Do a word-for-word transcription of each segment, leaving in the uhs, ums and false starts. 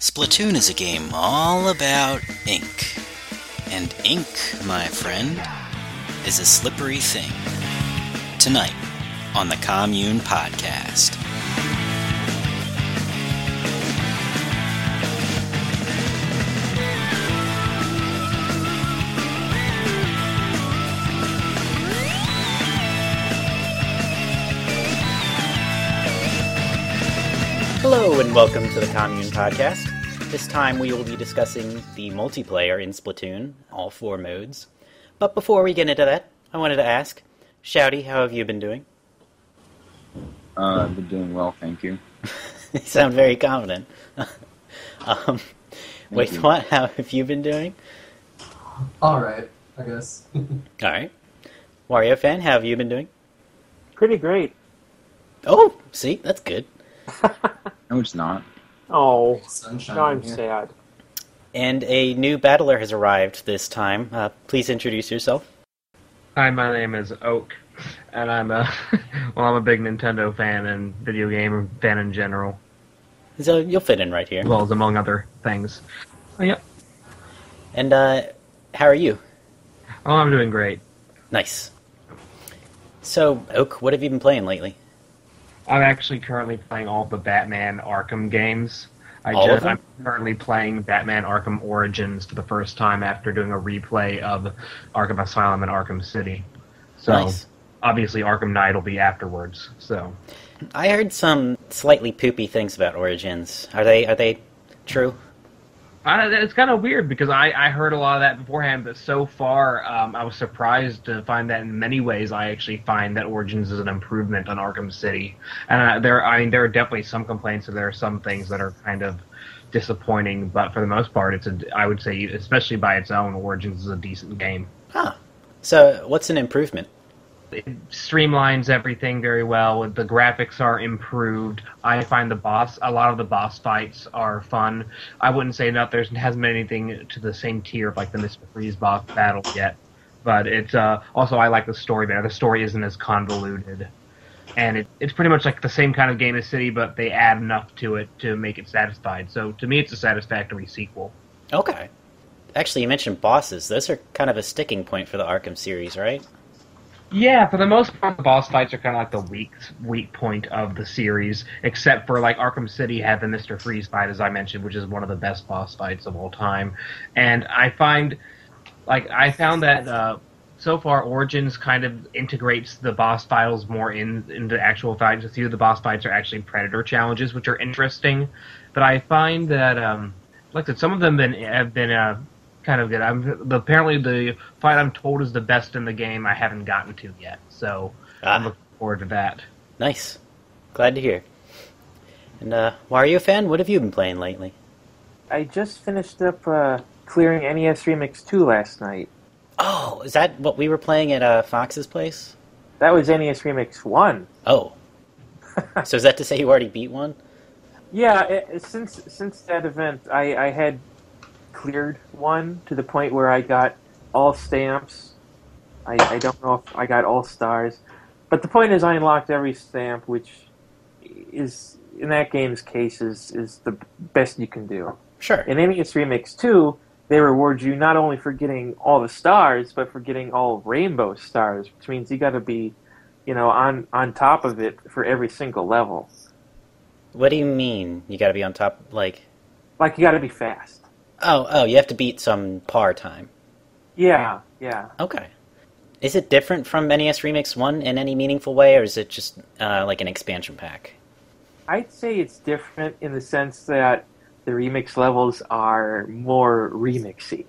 Splatoon is a game all about ink. And ink, my friend, is a slippery thing. Tonight, on the Commune Podcast. Hello and welcome to the Commune Podcast. This time we will be discussing the multiplayer in Splatoon, all four modes. But before we get into that, I wanted to ask, Shouty, how have you been doing? Uh, I've been doing well, thank you. You sound very confident. um, wait, you. What? How have you been doing? Alright, I guess. Alright. Wario fan, how have you been doing? Pretty great. Oh, see? That's good. No, it's not. Oh, now I'm here. Sad. And a new battler has arrived this time. Uh, please introduce yourself. Hi, my name is Oak, and I'm a well, I'm a big Nintendo fan and video game fan in general. So you'll fit in right here, as well as among other things. Oh, yep. And uh, how are you? Oh, I'm doing great. Nice. So, Oak, what have you been playing lately? I'm actually currently playing all the Batman Arkham games. I all just, of them? I'm currently playing Batman Arkham Origins for the first time after doing a replay of Arkham Asylum and Arkham City. So, nice. Obviously, Arkham Knight will be afterwards. So, I heard some slightly poopy things about Origins. Are they are they true? I, it's kind of weird because I, I heard a lot of that beforehand, but so far um, I was surprised to find that in many ways I actually find that Origins is an improvement on Arkham City. And uh, there, I mean, there are definitely some complaints, and there are some things that are kind of disappointing. But for the most part, it's a, I would say, especially by its own, Origins is a decent game. Huh. So, what's an improvement? It streamlines everything very well. The graphics are improved. I find the boss, a lot of the boss fights are fun. I wouldn't say that there hasn't been anything to the same tier of like the Mister Freeze boss battle yet, but it's uh, also I like the story better. The story isn't as convoluted, and it, it's pretty much like the same kind of game as City, but they add enough to it to make it satisfied. So to me, it's a satisfactory sequel. Okay. Actually, you mentioned bosses. Those are kind of a sticking point for the Arkham series, right? Yeah, for the most part, the boss fights are kind of like the weak weak point of the series, except for, like, Arkham City had the Mister Freeze fight, as I mentioned, which is one of the best boss fights of all time. And I find, like, I found that, uh, so far, Origins kind of integrates the boss fights more in into actual fights. A few of the boss fights are actually Predator challenges, which are interesting. But I find that, um, like I said, some of them been, have been, uh, kind of good. I'm, apparently the fight I'm told is the best in the game I haven't gotten to yet, so ah. I'm looking forward to that. Nice. Glad to hear. And uh, Wario fan, what have you been playing lately? I just finished up uh, clearing N E S Remix two last night. Oh, is that what we were playing at uh, Fox's place? That was N E S Remix one. Oh. So is that to say you already beat one? Yeah, it, since since that event, I, I had cleared one to the point where I got all stamps. I, I don't know if I got all stars. But the point is I unlocked every stamp, which is, in that game's case, is, is the best you can do. Sure. In N E S Remix two, they reward you not only for getting all the stars, but for getting all rainbow stars, which means you got to be, you know, on, on top of it for every single level. What do you mean you got to be on top? Like, like you got to be fast. Oh, oh! You have to beat some par time. Yeah, yeah. Okay. Is it different from N E S Remix one in any meaningful way, or is it just uh, like an expansion pack? I'd say it's different in the sense that the remix levels are more remixy.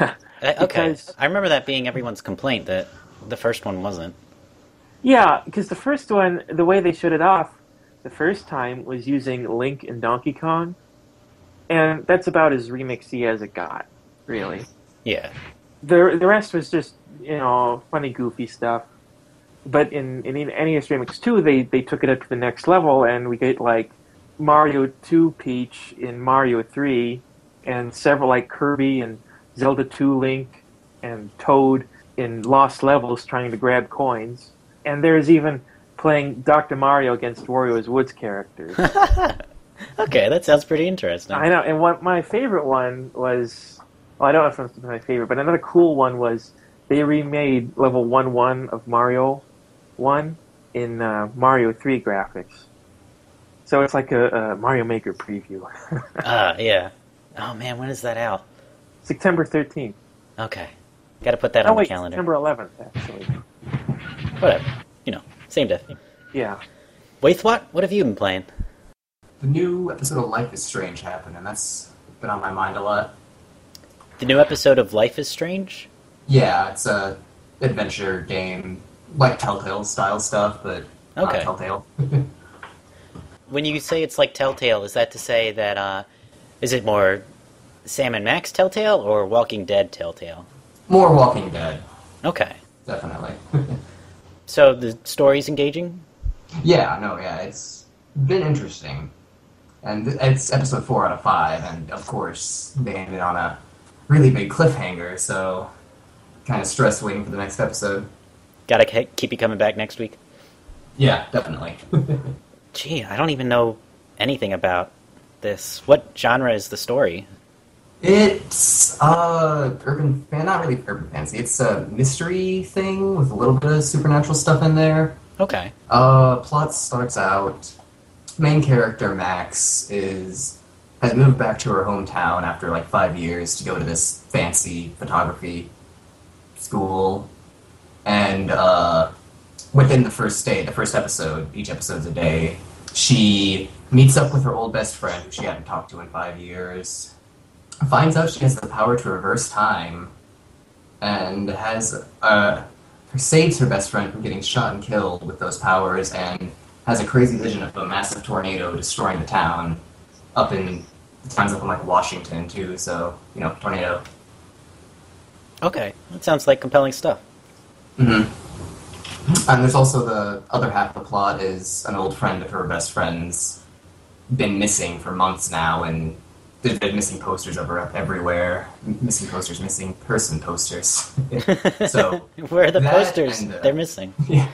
uh, okay. I remember that being everyone's complaint, that the first one wasn't. Yeah, because the first one, the way they shut it off the first time was using Link and Donkey Kong. And that's about as remixy as it got, really. Yeah. The the rest was just, you know, funny, goofy stuff. But in, in N E S Remix two, they, they took it up to the next level, and we get, like, Mario two Peach in Mario three, and several, like, Kirby and Zelda two Link and Toad in Lost Levels trying to grab coins. And there's even playing Doctor Mario against Wario's Woods characters. Okay, that sounds pretty interesting. I know, and what my favorite one was, well, I don't know if it's my favorite, but another cool one was they remade level one one of Mario one in uh, Mario three graphics. So it's like a, a Mario Maker preview. Ah, uh, yeah. Oh, man, when is that out? September thirteenth. Okay. Got to put that oh, on wait, the calendar. September eleventh, actually. Whatever. You know, same day. Yeah. Waith, what? What have you been playing? The new episode of Life is Strange happened, and that's been on my mind a lot. The new episode of Life is Strange? Yeah, it's a adventure game, like Telltale-style stuff, but okay. Not Telltale. When you say it's like Telltale, is that to say that, uh, is it more Sam and Max Telltale or Walking Dead Telltale? More Walking Dead. Okay. Definitely. So the story's engaging? Yeah, no, yeah, it's been interesting. And it's episode four out of five, and of course, they ended on a really big cliffhanger, so kind of stressed waiting for the next episode. Gotta keep you coming back next week? Yeah, definitely. Gee, I don't even know anything about this. What genre is the story? It's, uh, urban fan, not really urban fantasy. It's a mystery thing with a little bit of supernatural stuff in there. Okay. Uh, plot starts out, main character Max is, has moved back to her hometown after like five years to go to this fancy photography school. And, uh, within the first day, the first episode, each episode's a day, she meets up with her old best friend who she hadn't talked to in five years. Finds out she has the power to reverse time, and has uh, saves her best friend from getting shot and killed with those powers, and has a crazy vision of a massive tornado destroying the town up in the towns up in like Washington too. So you know, tornado. Okay, that sounds like compelling stuff. Mm-hmm. And there's also the other half of the plot is an old friend of her best friend's been missing for months now, and there's been missing posters of her up everywhere. Missing posters, missing person posters. So where are the posters? And, uh, they're missing. Yeah.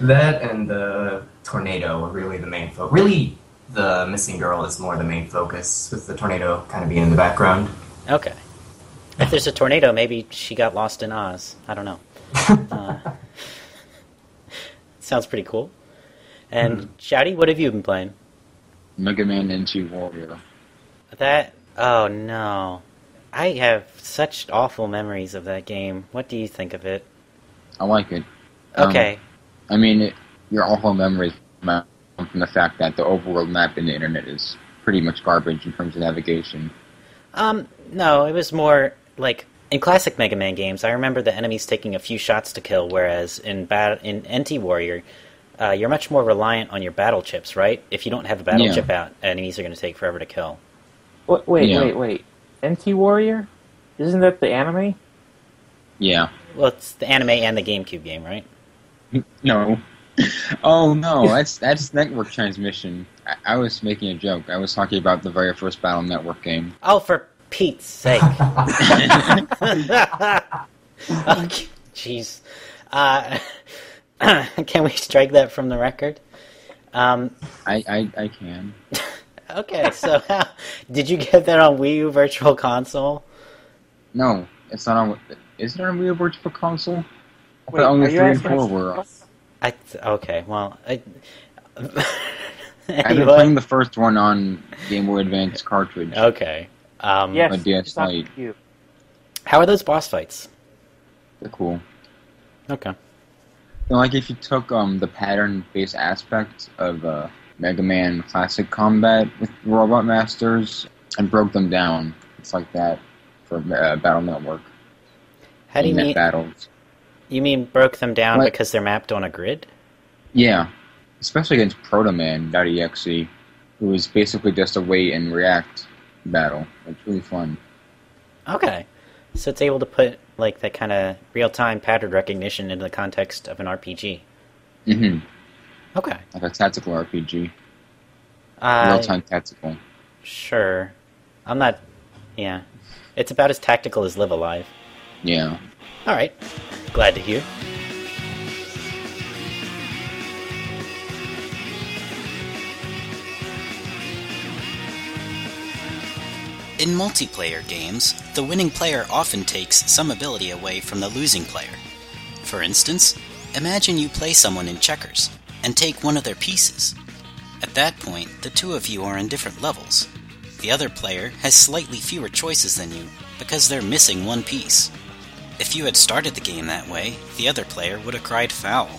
That and the tornado are really the main focus. Really, the missing girl is more the main focus, with the tornado kind of being in the background. Okay. If there's a tornado, maybe she got lost in Oz. I don't know. uh, sounds pretty cool. And, mm. Shouty, what have you been playing? Mega Man N T Warrior. That, oh no. I have such awful memories of that game. What do you think of it? I like it. Okay. Um, I mean, it, your awful memories come from the fact that the overworld map in the internet is pretty much garbage in terms of navigation. Um, no, it was more like, in classic Mega Man games, I remember the enemies taking a few shots to kill, whereas in bat- in N T Warrior, uh, you're much more reliant on your battle chips, right? If you don't have a battle yeah. chip out, enemies are going to take forever to kill. Wait, wait, yeah. wait, wait. N T Warrior? Isn't that the anime? Yeah. Well, it's the anime and the GameCube game, right? No. Oh, no, that's that's Network Transmission. I, I was making a joke. I was talking about the very first Battle Network game. Oh, for Pete's sake. Okay, jeez. Uh, can we strike that from the record? Um, I, I, I can. Okay, so how, did you get that on Wii U Virtual Console? No, it's not on. Is it on Wii U Virtual Console? Wait, only three and four were. I okay. Well, I, anyway. I've been playing the first one on Game Boy Advance cartridge. Okay. Um, yes, on D S Lite. How are those boss fights? They're cool. Okay. And like if you took um the pattern-based aspect of uh. Mega Man Classic Combat with Robot Masters and broke them down. It's like that for uh, Battle Network. How do you mean? Battles. You mean broke them down like, because they're mapped on a grid? Yeah, especially against Protoman dot E X E. It was basically just a wait and react battle. It's really fun. Okay, so it's able to put like that kind of real-time pattern recognition into the context of an R P G. Mm-hmm. Okay. Like a tactical R P G. Uh, Real-time tactical. Sure. I'm not... Yeah. It's about as tactical as Live Alive. Yeah. Alright. Glad to hear. In multiplayer games, the winning player often takes some ability away from the losing player. For instance, imagine you play someone in checkers, and take one of their pieces. At that point, the two of you are on different levels. The other player has slightly fewer choices than you, because they're missing one piece. If you had started the game that way, the other player would have cried foul.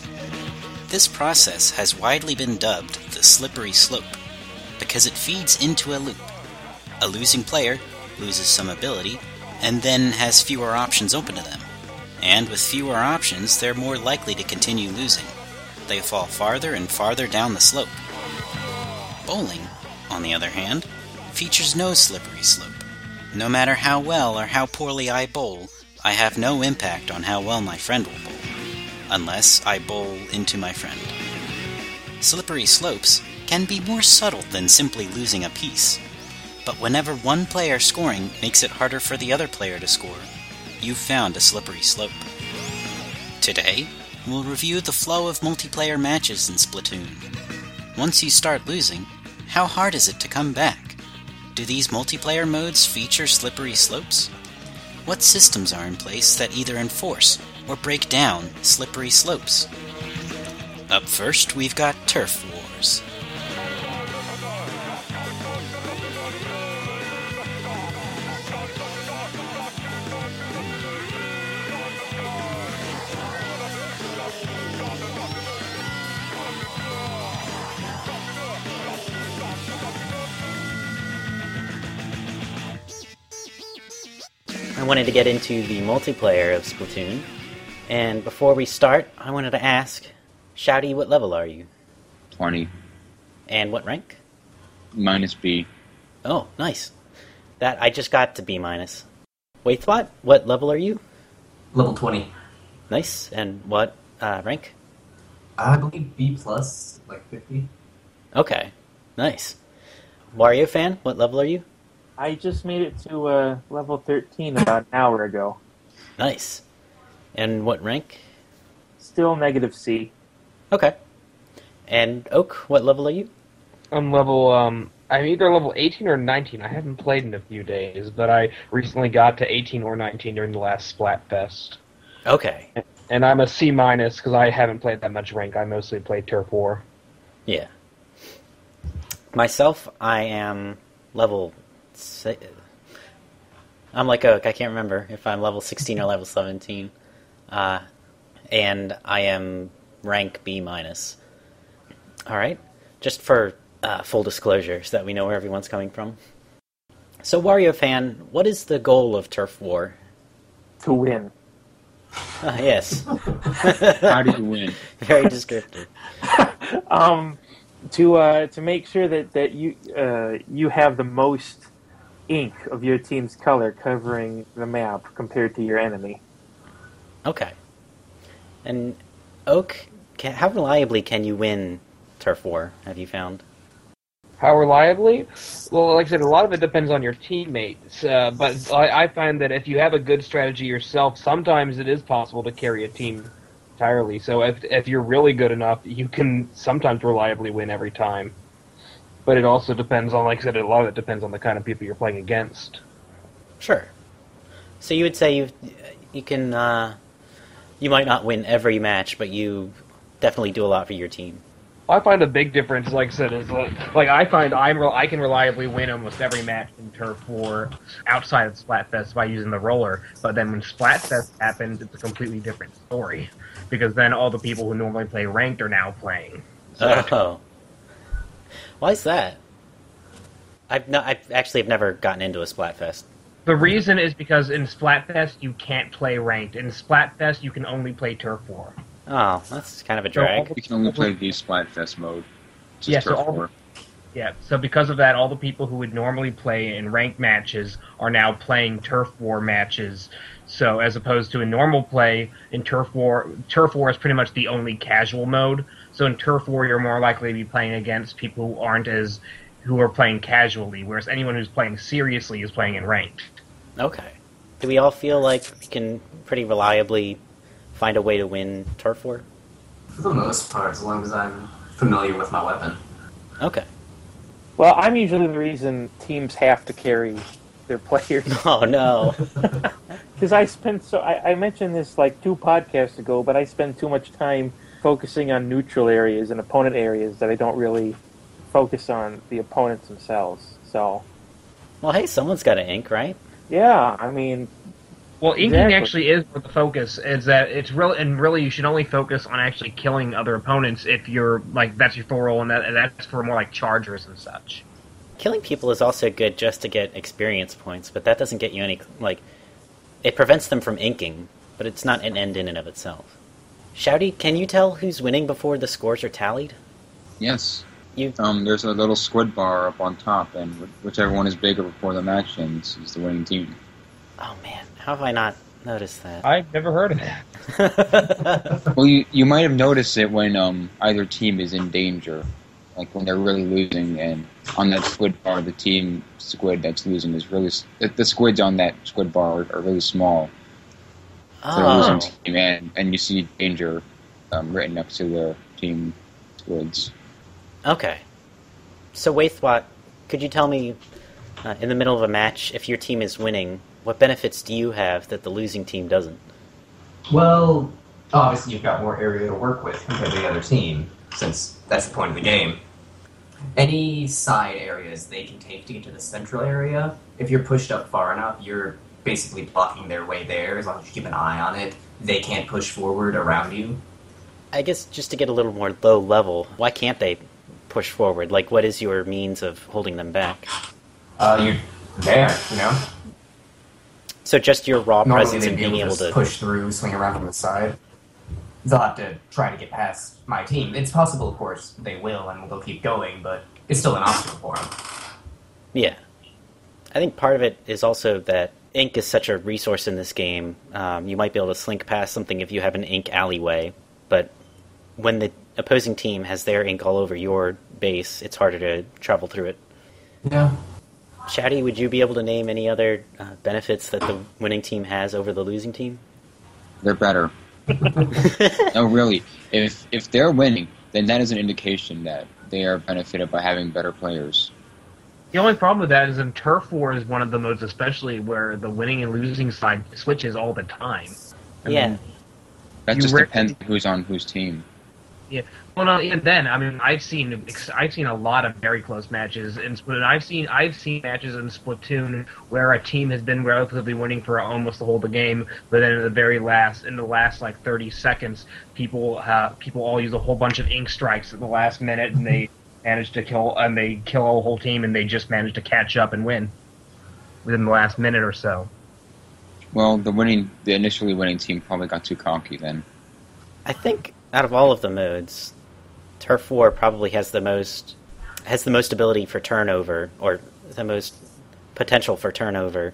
This process has widely been dubbed the slippery slope, because it feeds into a loop. A losing player loses some ability, and then has fewer options open to them. And with fewer options, they're more likely to continue losing. They fall farther and farther down the slope. Bowling, on the other hand, features no slippery slope. No matter how well or how poorly I bowl, I have no impact on how well my friend will bowl, unless I bowl into my friend. Slippery slopes can be more subtle than simply losing a piece, but whenever one player scoring makes it harder for the other player to score, you've found a slippery slope. Today, we'll review the flow of multiplayer matches in Splatoon. Once you start losing, how hard is it to come back? Do these multiplayer modes feature slippery slopes? What systems are in place that either enforce or break down slippery slopes? Up first, we've got Turf Wars. I wanted to get into the multiplayer of Splatoon, and before we start, I wanted to ask, Shouty, what level are you? twenty. And what rank? Minus B. Oh, nice. That I just got to B minus. Waithbot, what level are you? Level twenty. Nice. And what uh, rank? I believe B plus, like fifty. Okay. Nice. Wario fan, what level are you? I just made it to uh, level thirteen about an hour ago. Nice. And what rank? Still negative C. Okay. And Oak, what level are you? I'm level, um, I'm either level eighteen or nineteen. I haven't played in a few days, but I recently got to eighteen or nineteen during the last Splatfest. Okay. And I'm a C minus because I haven't played that much rank. I mostly played Turf War. Yeah. Myself, I am level... I'm like Oak, I can't remember if I'm level sixteen or level seventeen. Uh, and I am rank B minus. Alright, just for uh, full disclosure so that we know where everyone's coming from. So Wario fan, what is the goal of Turf War? To win. Uh, yes. How do you win? Very descriptive. um, to uh, to make sure that, that you uh, you have the most ink of your team's color covering the map compared to your enemy. Okay. And Oak, can, how reliably can you win Turf War, have you found? How reliably? Well, like I said, a lot of it depends on your teammates, uh, but I, I find that if you have a good strategy yourself, sometimes it is possible to carry a team entirely, so if if you're really good enough, you can sometimes reliably win every time. But it also depends on, like I said, a lot of it depends on the kind of people you're playing against. Sure. So you would say you you can uh, you might not win every match, but you definitely do a lot for your team. I find a big difference, like I said, is like, like I find I'm re- I can reliably win almost every match in Turf War outside of Splatfest by using the roller. But then when Splatfest happens, it's a completely different story because then all the people who normally play ranked are now playing. So oh. Why is that? I've not. I've actually have never gotten into a Splatfest. The reason is because in Splatfest you can't play ranked. In Splatfest you can only play Turf War. Oh, that's kind of a drag. So you can only play the Splatfest mode. Just yeah, Turf so all War. The, yeah. So because of that, all the people who would normally play in ranked matches are now playing Turf War matches. So as opposed to in normal play, in Turf War, Turf War is pretty much the only casual mode. So in Turf War, you're more likely to be playing against people who aren't as, who are playing casually, whereas anyone who's playing seriously is playing in ranked. Okay. Do we all feel like we can pretty reliably find a way to win Turf War? For the most part, as long as I'm familiar with my weapon. Okay. Well, I'm usually the reason teams have to carry their players. Oh no! Because I spent so I, I mentioned this like two podcasts ago, but I spend too much time focusing on neutral areas and opponent areas that I don't really focus on the opponents themselves. So, well, hey, someone's got to ink, right? Yeah, I mean. Well, inking exactly. actually is what the focus is. That it's real, and really, you should only focus on actually killing other opponents if you're like that's your full role, and that and that's for more like chargers and such. Killing people is also good just to get experience points, but that doesn't get you any like. It prevents them from inking, but it's not an end in and of itself. Shouty, can you tell who's winning before the scores are tallied? Yes. You. Um. There's a little squid bar up on top, and whichever one is bigger before the match ends is the winning team. Oh man, how have I not noticed that? I've never heard of that. Well, you, you might have noticed it when um, either team is in danger, like when they're really losing, and on that squid bar, the team squid that's losing is really... The squids on that squid bar are, are really small. Oh. So they're losing team, and, and you see danger um, written next to their team squids. Okay. So, Waithwat, could you tell me, uh, in the middle of a match, if your team is winning... What benefits do you have that the losing team doesn't? Well, obviously you've got more area to work with compared to the other team, since that's the point of the game. Any side areas they can take to get to the central area, if you're pushed up far enough, you're basically blocking their way there. As long as you keep an eye on it, they can't push forward around you. I guess just to get a little more low level, why can't they push forward? Like, what is your means of holding them back? Uh, you're there, you know? So just your raw normally presence and being able, able to... push through, swing around on the side. They'll have to try to get past my team. It's possible, of course, they will, and they'll keep going, but it's still an obstacle for them. Yeah. I think part of it is also that ink is such a resource in this game. Um, you might be able to slink past something if you have an ink alleyway, but when the opposing team has their ink all over your base, it's harder to travel through it. Yeah. Shouty, would you be able to name any other uh, benefits that the winning team has over the losing team? They're better. No, really. If if they're winning, then that is an indication that they are benefited by having better players. The only problem with that is in Turf War is one of the modes especially where the winning and losing side switches all the time. I yeah. Mean, that just re- depends on who's on whose team. Yeah. Well, no, even then, I mean, I've seen I've seen a lot of very close matches in Splatoon. I've seen I've seen matches in Splatoon where a team has been relatively winning for almost the whole of the game, but then in the very last, in the last like thirty seconds, people uh, people all use a whole bunch of ink strikes at the last minute, and they manage to kill and they kill a whole team, and they just manage to catch up and win within the last minute or so. Well, the winning, the initially winning team probably got too cocky then. I think. Out of all of the modes, Turf War probably has the most has the most ability for turnover, or the most potential for turnover.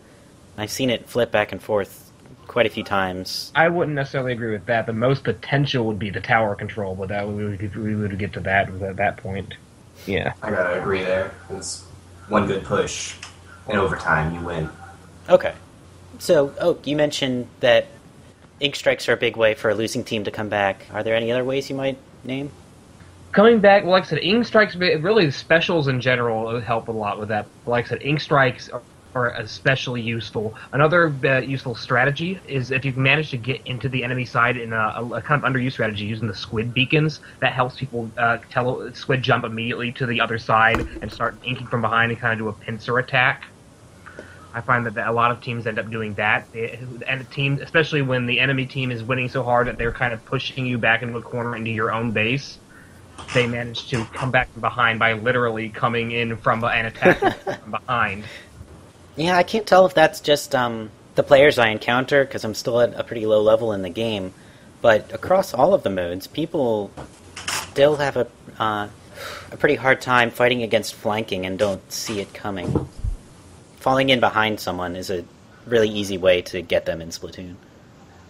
I've seen it flip back and forth quite a few times. I wouldn't necessarily agree with that. The most potential would be the Tower Control, but that we would, we would get to that at that point. Yeah, I gotta agree there. It's one good push, and over time you win. Okay. So, oh, you mentioned that. Ink strikes are a big way for a losing team to come back. Are there any other ways you might name? Coming back, well, like I said, ink strikes, really specials in general help a lot with that. Like I said, ink strikes are, are especially useful. Another uh, useful strategy is if you manage to get into the enemy side in a, a kind of underused strategy using the squid beacons, that helps people uh, tell squid jump immediately to the other side and start inking from behind and kind of do a pincer attack. I find that a lot of teams end up doing that, and teams, especially when the enemy team is winning so hard that they're kind of pushing you back into a corner into your own base. They manage to come back from behind by literally coming in from and attacking from behind. Yeah, I can't tell if that's just um, the players I encounter, because I'm still at a pretty low level in the game, but across all of the modes, people still have a, uh, a pretty hard time fighting against flanking and don't see it coming. Falling in behind someone is a really easy way to get them in Splatoon.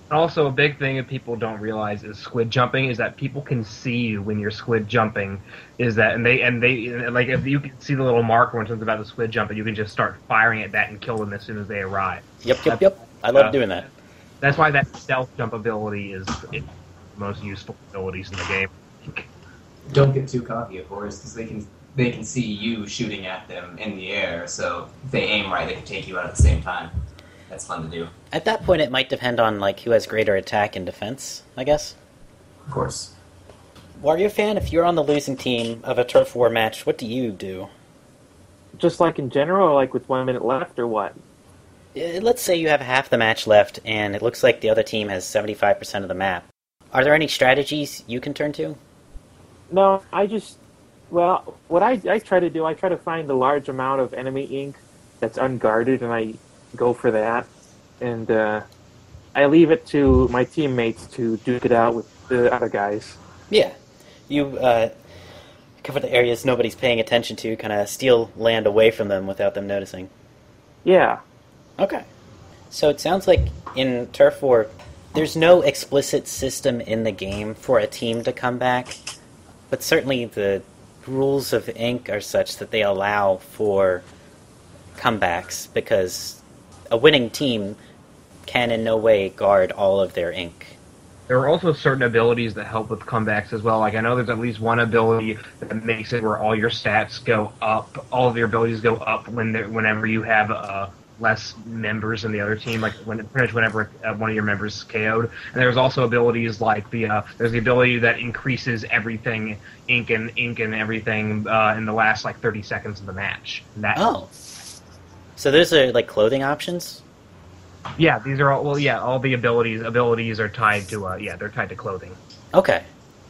Also, a big thing that people don't realize is squid jumping is that people can see you when you're squid jumping. Is that and they and they like if you can see the little marker when it's about the squid jump, and you can just start firing at that and kill them as soon as they arrive. Yep, yep, yep. I love uh, doing that. That's why that stealth jump ability is the most useful abilities in the game. Don't get too cocky, of course, because they can they can see you shooting at them in the air, so if they aim right, they can take you out at the same time. That's fun to do. At that point, it might depend on like who has greater attack and defense, I guess. Of course. Wario fan, if you're on the losing team of a Turf War match, what do you do? Just like in general, or like with one minute left, or what? Let's say you have half the match left, and it looks like the other team has seventy-five percent of the map. Are there any strategies you can turn to? No, I just... Well, what I, I try to do, I try to find a large amount of enemy ink that's unguarded, and I go for that. And uh, I leave it to my teammates to duke it out with the other guys. Yeah. You uh, cover the areas nobody's paying attention to, kind of steal land away from them without them noticing. Yeah. Okay. So it sounds like in Turf War, there's no explicit system in the game for a team to come back, but certainly the rules of Inc are such that they allow for comebacks, because a winning team can in no way guard all of their Inc. There are also certain abilities that help with comebacks as well. Like, I know there's at least one ability that makes it where all your stats go up, all of your abilities go up when whenever you have a... less members than the other team, like when pretty much whenever uh, one of your members is K O'd. And there's also abilities like the uh, there's the ability that increases everything ink and ink and everything uh, in the last like thirty seconds of the match. That oh, so those are like clothing options. Yeah, these are all well, yeah, all the abilities abilities are tied to uh, yeah, they're tied to clothing. Okay,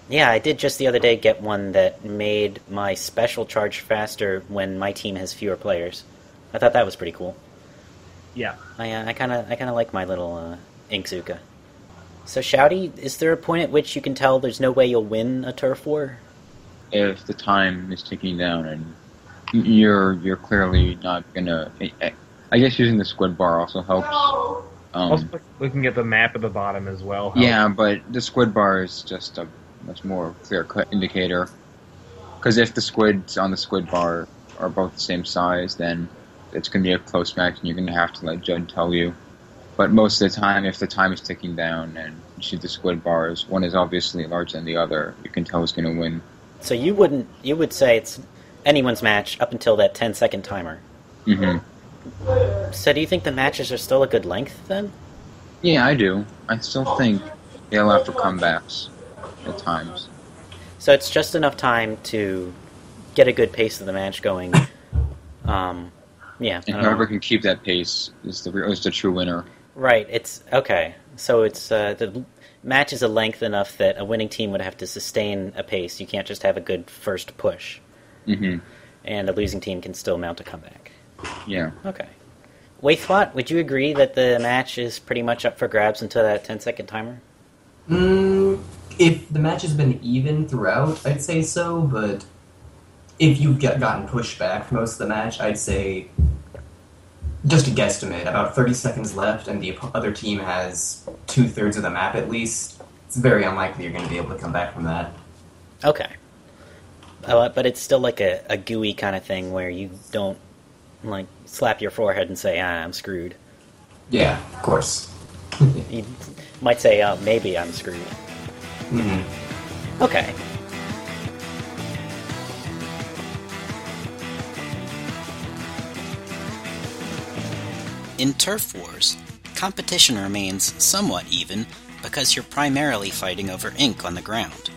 yeah, I did just the other day get one that made my special charge faster when my team has fewer players. I thought that was pretty cool. Yeah, I uh, I kind of I kind of like my little uh, Inkzooka. So Shouty, is there a point at which you can tell there's no way you'll win a Turf War? If the time is ticking down and you're you're clearly not gonna, I guess using the squid bar also helps. No. Um, also looking at the map at the bottom as well helps. Yeah, but the squid bar is just a much more clear cut indicator. Because if the squids on the squid bar are both the same size, then it's going to be a close match, and you're going to have to let Judd tell you. But most of the time, if the time is ticking down and you shoot the squid bars, one is obviously larger than the other. You can tell who's going to win. So you wouldn't, you would say it's anyone's match up until that ten-second timer. Mm-hmm. So do you think the matches are still a good length, then? Yeah, I do. I still think they allow for comebacks at times. So it's just enough time to get a good pace of the match going. Um... Yeah, and whoever know. can keep that pace is the is the true winner. Right. It's okay. So it's uh, the match is a length enough that a winning team would have to sustain a pace. You can't just have a good first push, mm-hmm. and a losing team can still mount a comeback. Yeah. Okay. Waithflot, would you agree that the match is pretty much up for grabs until that ten-second timer? Mm, if the match has been even throughout, I'd say so, but. If you've get, gotten pushed back for most of the match, I'd say, just a guesstimate, about thirty seconds left, and the other team has two-thirds of the map at least. It's very unlikely you're going to be able to come back from that. Okay. Uh, but it's still like a, a gooey kind of thing where you don't, like, slap your forehead and say, ah, I'm screwed. Yeah, of course. You might say, oh, maybe I'm screwed. Mm-hmm. Okay. In Turf Wars, competition remains somewhat even because you're primarily fighting over ink on the ground.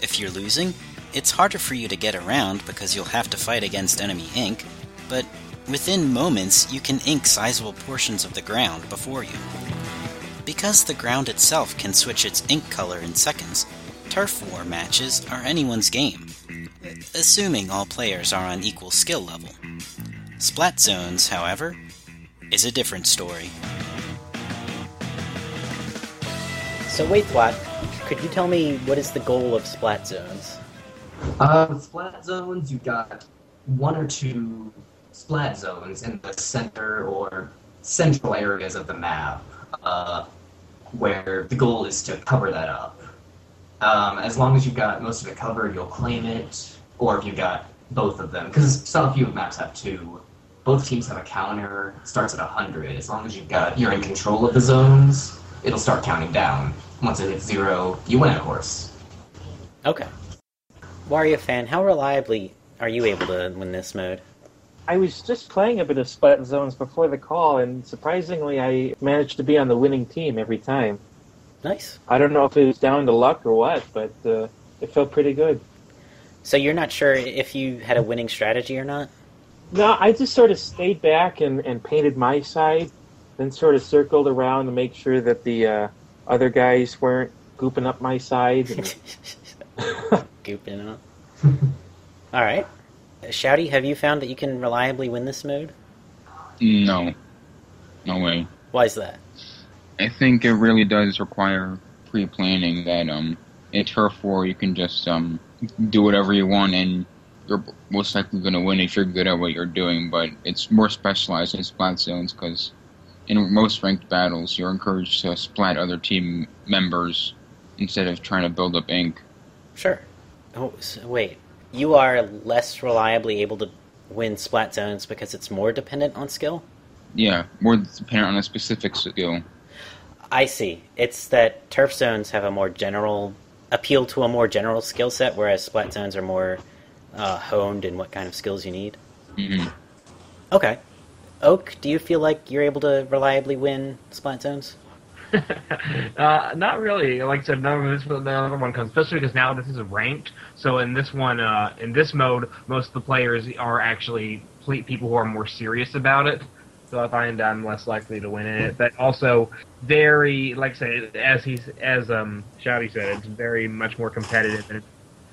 If you're losing, it's harder for you to get around because you'll have to fight against enemy ink, but within moments you can ink sizable portions of the ground before you. Because the ground itself can switch its ink color in seconds, Turf War matches are anyone's game, assuming all players are on equal skill level. Splat Zones, however, is a different story. So wait, Watt, could you tell me what is the goal of Splat Zones? Uh, with Splat Zones, you've got one or two Splat Zones in the center or central areas of the map, uh, where the goal is to cover that up. Um, as long as you've got most of it covered, you'll claim it, or if you've got both of them, because some few maps have two. Both teams have a counter, starts at one hundred. As long as you've got, you're in control of the zones, it'll start counting down. Once it hits zero, you win, of course. Okay. Wario fan, how reliably are you able to win this mode? I was just playing a bit of Splat Zones before the call, and surprisingly, I managed to be on the winning team every time. Nice. I don't know if it was down to luck or what, but uh, it felt pretty good. So you're not sure if you had a winning strategy or not? No, I just sort of stayed back and, and painted my side, then sort of circled around to make sure that the uh, other guys weren't gooping up my side. And... gooping up. All right. Shouty, have you found that you can reliably win this mode? No. No way. Why is that? I think it really does require pre-planning that um, in Turf War you can just um, do whatever you want and you're most likely going to win if you're good at what you're doing, but it's more specialized in Splat Zones because in most ranked battles you're encouraged to splat other team members instead of trying to build up ink. Sure. Oh, so wait. You are less reliably able to win Splat Zones because it's more dependent on skill? Yeah, more dependent on a specific skill. I see. It's that Turf Zones have a more general... appeal to a more general skill set, whereas Splat Zones are more uh, honed in what kind of skills you need. Mm-hmm. Okay. Oak, do you feel like you're able to reliably win Splat Zones? uh, not really. Like I said, none of this, the other one comes, especially because now this is ranked. So in this one, uh, in this mode, most of the players are actually people who are more serious about it. So I find I'm less likely to win it. But also, very, like I said, as he's as um Shouty said, it's very much more competitive and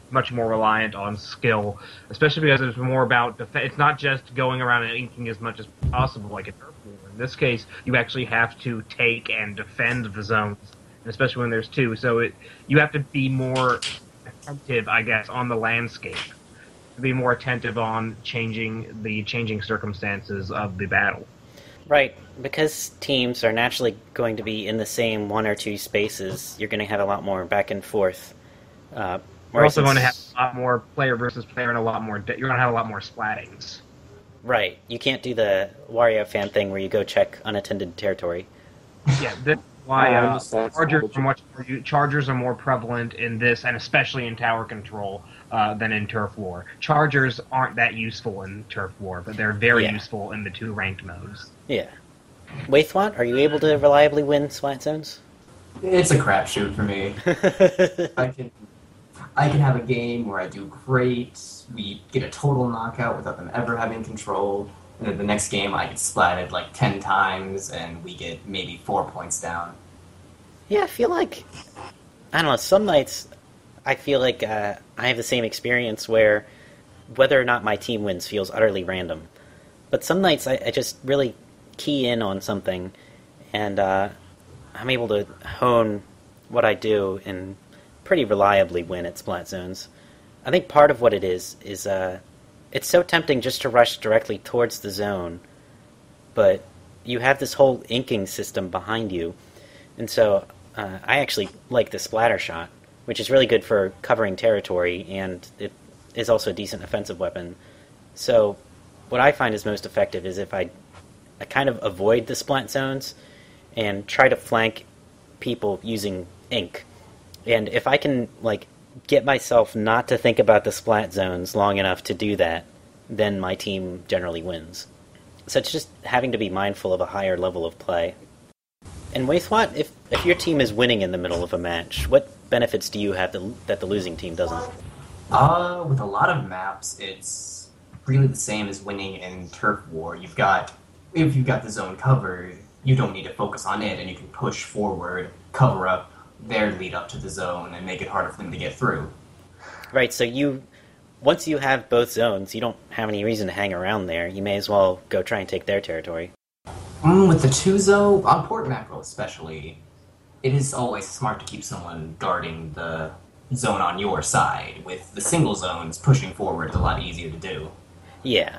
much more reliant on skill, especially because it's more about def- it's not just going around and inking as much as possible like a Turf War. In this case, you actually have to take and defend the zones, especially when there's two. So it you have to be more attentive, I guess, on the landscape. To be more attentive on changing the changing circumstances of the battle. Right, because teams are naturally going to be in the same one or two spaces, you're going to have a lot more back and forth. Uh, We're also going to have a lot more player versus player and a lot more... De- you're going to have a lot more splattings. Right, you can't do the Wario fan thing where you go check unattended territory. Yeah, this is why uh, uh, Chargers are much more, Chargers are more prevalent in this, and especially in Tower Control, uh, than in Turf War. Chargers aren't that useful in Turf War, but they're very yeah. useful in the two ranked modes. Yeah. Waithwant, are you able to reliably win Splat Zones? It's a crapshoot for me. I can I can have a game where I do great, we get a total knockout without them ever having control, and then the next game I get splatted like ten times and we get maybe four points down. Yeah, I feel like... I don't know, some nights I feel like uh, I have the same experience where whether or not my team wins feels utterly random. But some nights I, I just really... key in on something, and uh, I'm able to hone what I do and pretty reliably win at Splat Zones. I think part of what it is, is uh, it's so tempting just to rush directly towards the zone, but you have this whole inking system behind you, and so uh, I actually like the splatter shot, which is really good for covering territory, and it is also a decent offensive weapon. So what I find is most effective is if I I kind of avoid the Splat Zones and try to flank people using ink. And if I can, like, get myself not to think about the Splat Zones long enough to do that, then my team generally wins. So it's just having to be mindful of a higher level of play. And Waithwat, if if your team is winning in the middle of a match, what benefits do you have that, that the losing team doesn't? Uh, with a lot of maps, it's really the same as winning in Turf War. You've got... If you've got the zone covered, you don't need to focus on it, and you can push forward, cover up their lead up to the zone, and make it harder for them to get through. Right, so you, once you have both zones, you don't have any reason to hang around there. You may as well go try and take their territory. Mm, with the two zone, on Port Mackerel especially, it is always smart to keep someone guarding the zone on your side. With the single zones, pushing forward is a lot easier to do. Yeah.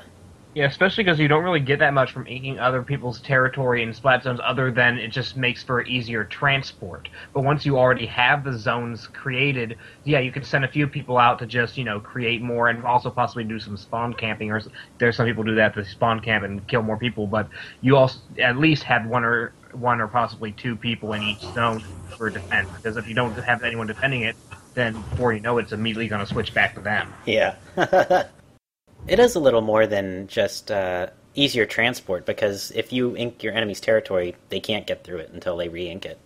Yeah, especially because you don't really get that much from inking other people's territory in Splat Zones other than it just makes for easier transport. But once you already have the zones created, yeah, you can send a few people out to just, you know, create more and also possibly do some spawn camping. Or there's some people do that to spawn camp and kill more people, but you also at least have one or one or possibly two people in each zone for defense. Because if you don't have anyone defending it, then before you know it, it's immediately going to switch back to them. Yeah. it is a little more than just uh, easier transport, because if you ink your enemy's territory, they can't get through it until they re-ink it.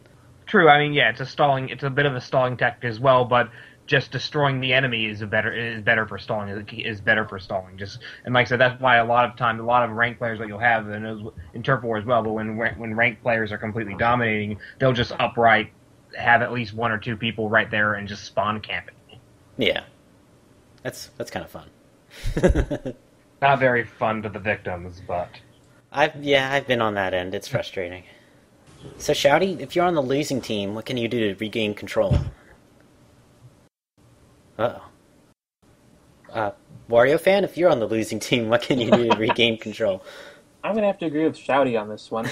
True. I mean, yeah, it's a stalling. It's a bit of a stalling tactic as well, but just destroying the enemy is a better is better for stalling. Is better for stalling. Just and like I said, that's why a lot of time, a lot of ranked players that you'll have in, in Turf War as well. But when when ranked players are completely dominating, they'll just upright have at least one or two people right there and just spawn camping. Yeah, that's that's kind of fun. Not very fun to the victims, but I've yeah I've been on that end. It's frustrating. So, Shouty, if you're on the losing team, what can you do to regain control? Uh-oh. Uh, Wario fan, if you're on the losing team, what can you do to regain control? I'm going to have to agree with Shouty on this one.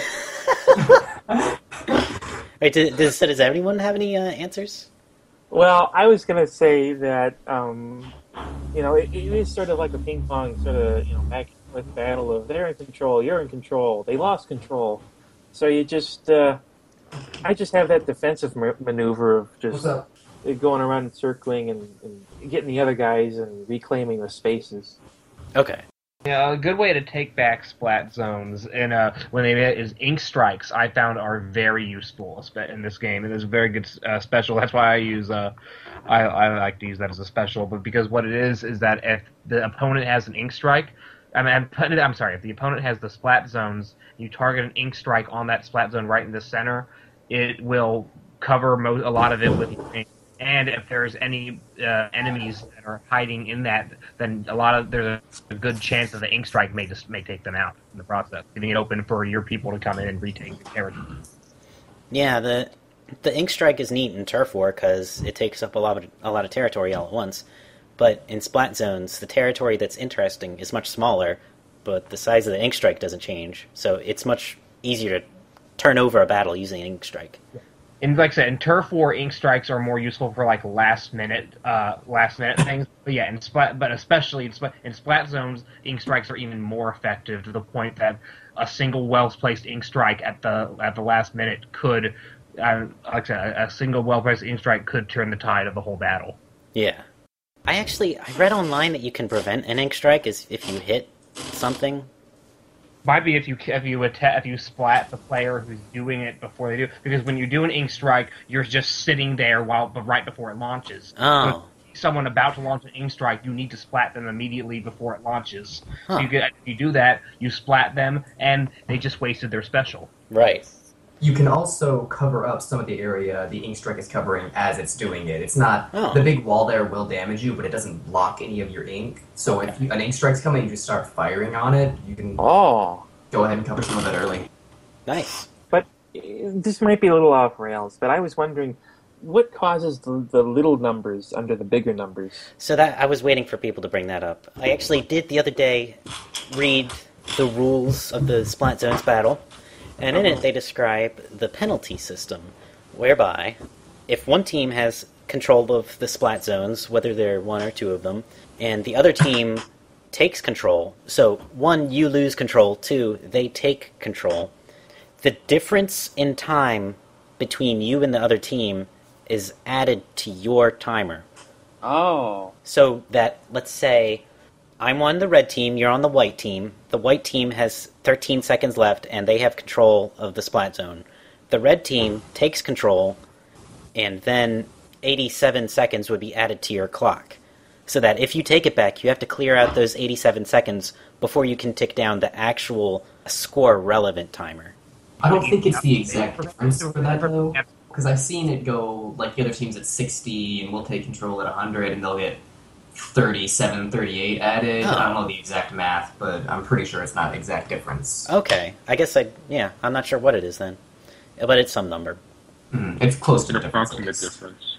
Wait, does, does, does everyone have any uh, answers? Well, I was going to say that, um, you know, it, it is sort of like a ping-pong sort of, you know, back and forth battle of they're in control, you're in control, they lost control. So you just, uh, I just have that defensive ma- maneuver of just going around and circling and, and getting the other guys and reclaiming the spaces. Okay. Yeah, a good way to take back splat zones and uh, when they made it is ink strikes. I found are very useful in this game. It is a very good uh, special. That's why I use. Uh, I, I like to use that as a special, but because what it is is that if the opponent has an ink strike. I mean, I'm, putting it, I'm sorry, if the opponent has the splat zones, you target an ink strike on that splat zone right in the center, it will cover mo- a lot of it with ink. And if there's any uh, enemies that are hiding in that, then a lot of there's a good chance that the ink strike may just may take them out in the process, leaving it open for your people to come in and retake the territory. Yeah, the the ink strike is neat in Turf War because it takes up a lot of, a lot of territory all at once. But in Splat Zones, the territory that's interesting is much smaller, but the size of the ink strike doesn't change, so it's much easier to turn over a battle using an ink strike. And like I said, in Turf War, ink strikes are more useful for like last minute, uh, last minute things. But yeah, in Splat, but especially in Splat, in Splat Zones, ink strikes are even more effective to the point that a single well-placed ink strike at the at the last minute could, uh, like I said, a single well-placed ink strike could turn the tide of the whole battle. Yeah. I actually, I read online that you can prevent an ink strike is if you hit something. Might be if you if you atta- if you splat the player who's doing it before they do, because when you do an ink strike, you're just sitting there while but right before it launches. Oh. When someone about to launch an ink strike, you need to splat them immediately before it launches. Huh. So you get, if you do that, you splat them, and they just wasted their special. Right. You can also cover up some of the area the ink strike is covering as it's doing it. It's not... Oh. The big wall there will damage you, but it doesn't block any of your ink. So if you, an ink strike's coming and you start firing on it, you can oh. go ahead and cover some of it early. Nice. But this might be a little off rails, but I was wondering, what causes the, the little numbers under the bigger numbers? So that I was waiting for people to bring that up. I actually did the other day read the rules of the Splat Zones battle. And in it, they describe the penalty system, whereby if one team has control of the splat zones, whether there are one or two of them, and the other team takes control, so one, you lose control, two, they take control, the difference in time between you and the other team is added to your timer. Oh. So that, let's say... I'm on the red team, you're on the white team. The white team has thirteen seconds left, and they have control of the splat zone. The red team takes control, and then eighty-seven seconds would be added to your clock. So that if you take it back, you have to clear out those eighty-seven seconds before you can tick down the actual score-relevant timer. I don't think it's the exact difference for that, though, because I've seen it go, like, the other team's at sixty, and we'll take control at one hundred, and they'll get... thirty-seven, thirty-eight added. Oh. I don't know the exact math, but I'm pretty sure it's not the exact difference. Okay. I guess I... Yeah, I'm not sure what it is then. But it's some number. Mm, it's close to the difference. The difference.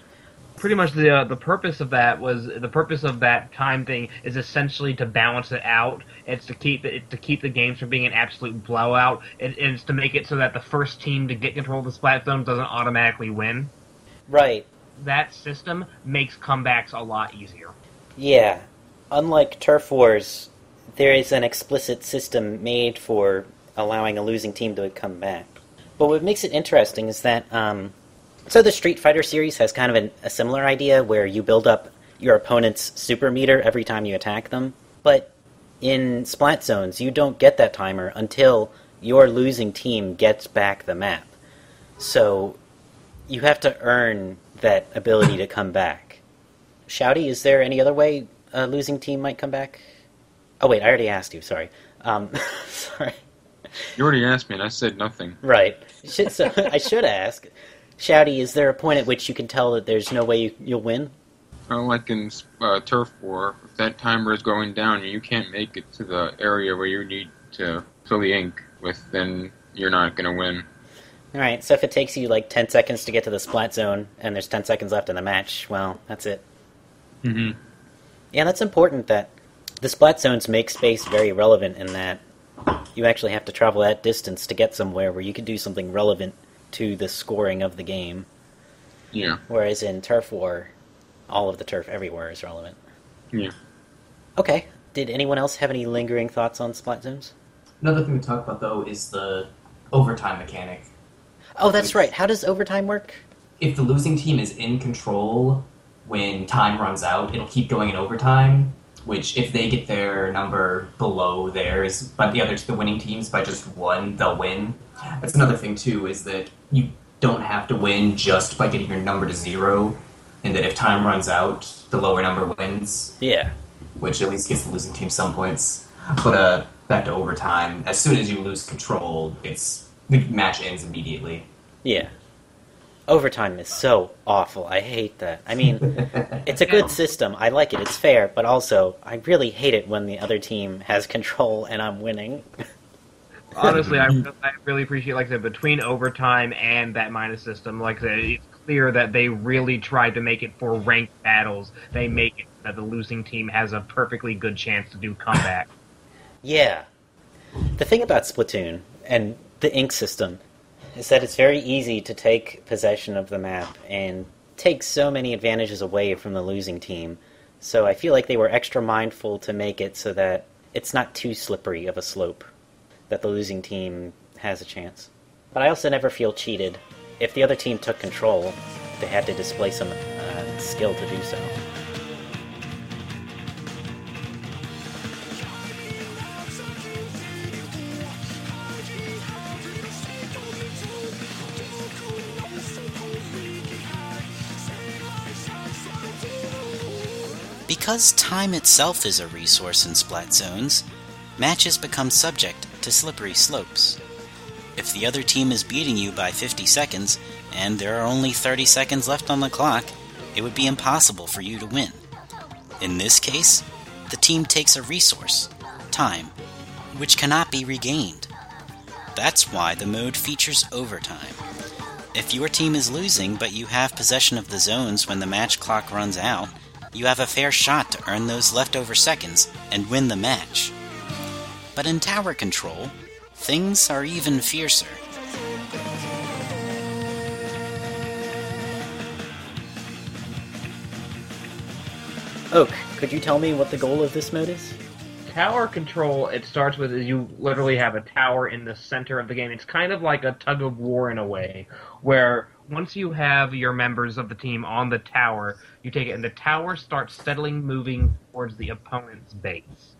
Pretty much the uh, the purpose of that was... The purpose of that time thing is essentially to balance it out. It's to keep it to keep the games from being an absolute blowout. It, it's to make it so that the first team to get control of the splat zone doesn't automatically win. Right. That system makes comebacks a lot easier. Yeah, unlike Turf Wars, there is an explicit system made for allowing a losing team to come back. But what makes it interesting is that, um, so the Street Fighter series has kind of an, a similar idea where you build up your opponent's super meter every time you attack them, but in Splat Zones, you don't get that timer until your losing team gets back the map. So you have to earn that ability to come back. Shouty, is there any other way a losing team might come back? Oh, wait, I already asked you. Sorry. Um, sorry. You already asked me, and I said nothing. Right. So I should ask. Shouty, is there a point at which you can tell that there's no way you, you'll win? Well, like in uh, Turf War, if that timer is going down and you can't make it to the area where you need to fill the ink with, then you're not going to win. All right, so if it takes you like ten seconds to get to the Splat Zone and there's ten seconds left in the match, well, that's it. Mm-hmm. Yeah, that's important that the Splat Zones make space very relevant in that you actually have to travel that distance to get somewhere where you can do something relevant to the scoring of the game. Yeah. Whereas in Turf War, all of the turf everywhere is relevant. Yeah. Okay. Did anyone else have any lingering thoughts on Splat Zones? Another thing to talk about, though, is the overtime mechanic. Oh, that's right. How does overtime work? If the losing team is in control when time runs out, it'll keep going in overtime, which if they get their number below theirs, but the other the winning teams by just one, they'll win. That's another thing, too, is that you don't have to win just by getting your number to zero, and that if time runs out, the lower number wins. Yeah. Which at least gives the losing team some points. But uh, back to overtime, as soon as you lose control, it's the match ends immediately. Yeah. Overtime is so awful. I hate that. I mean, it's a good system. I like it. It's fair. But also, I really hate it when the other team has control and I'm winning. Honestly, I, I really appreciate, like I said, between overtime and that minus system, like I said, it's clear that they really tried to make it for ranked battles. They make it that the losing team has a perfectly good chance to do comeback. Yeah. The thing about Splatoon and the ink system is that it's very easy to take possession of the map and take so many advantages away from the losing team. So I feel like they were extra mindful to make it so that it's not too slippery of a slope, that the losing team has a chance. But I also never feel cheated. If the other team took control, they had to display some uh, skill to do so. Because time itself is a resource in Splat Zones, matches become subject to slippery slopes. If the other team is beating you by fifty seconds, and there are only thirty seconds left on the clock, it would be impossible for you to win. In this case, the team takes a resource, time, which cannot be regained. That's why the mode features overtime. If your team is losing but you have possession of the zones when the match clock runs out, you have a fair shot to earn those leftover seconds and win the match. But in Tower Control, things are even fiercer. Oak, could you tell me what the goal of this mode is? Tower Control, it starts with you literally have a tower in the center of the game. It's kind of like a tug-of-war in a way, where once you have your members of the team on the tower, you take it, and the tower starts steadily moving towards the opponent's base.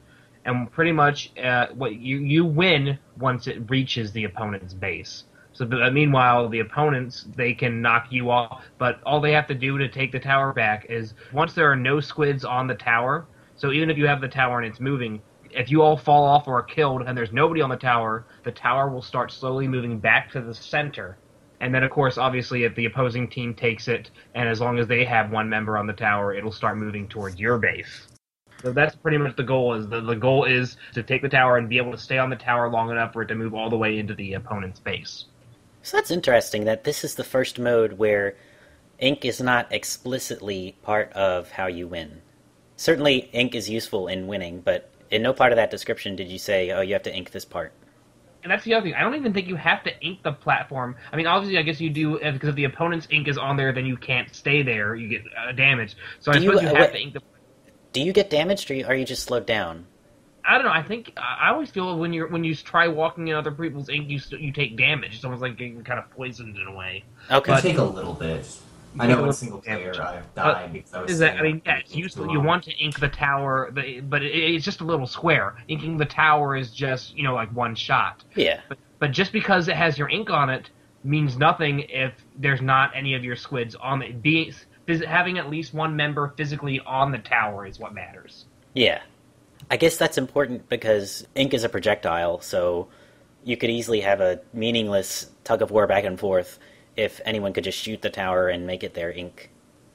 And pretty much uh, what you, you win once it reaches the opponent's base. So but meanwhile, the opponents, they can knock you off, but all they have to do to take the tower back is, once there are no squids on the tower, so even if you have the tower and it's moving, if you all fall off or are killed and there's nobody on the tower, the tower will start slowly moving back to the center. And then, of course, obviously, if the opposing team takes it, and as long as they have one member on the tower, it'll start moving towards your base. So that's pretty much the goal. Is the, the goal is to take the tower and be able to stay on the tower long enough for it to move all the way into the opponent's base. So that's interesting that this is the first mode where ink is not explicitly part of how you win. Certainly, ink is useful in winning, but in no part of that description did you say, oh, you have to ink this part. And that's the other thing. I don't even think you have to ink the platform. I mean, obviously, I guess you do, because if the opponent's ink is on there, then you can't stay there. You get uh, damaged. So do I suppose you, you have wait, to ink the... Do you get damaged, or are you just slowed down? I don't know. I think... I always feel when you when you try walking in other people's ink, you you take damage. It's almost like getting kind of poisoned in a way. Okay. But, you take a little bit. I know in single player I died because I was. Is that, I mean, yeah, usually you want to ink the tower, but it's just a little square. Inking the tower is just, you know, like one shot. Yeah. But, but just because it has your ink on it means nothing if there's not any of your squids on it. Being, having at least one member physically on the tower is what matters. Yeah. I guess that's important because ink is a projectile, so you could easily have a meaningless tug-of-war back and forth if anyone could just shoot the tower and make it their ink.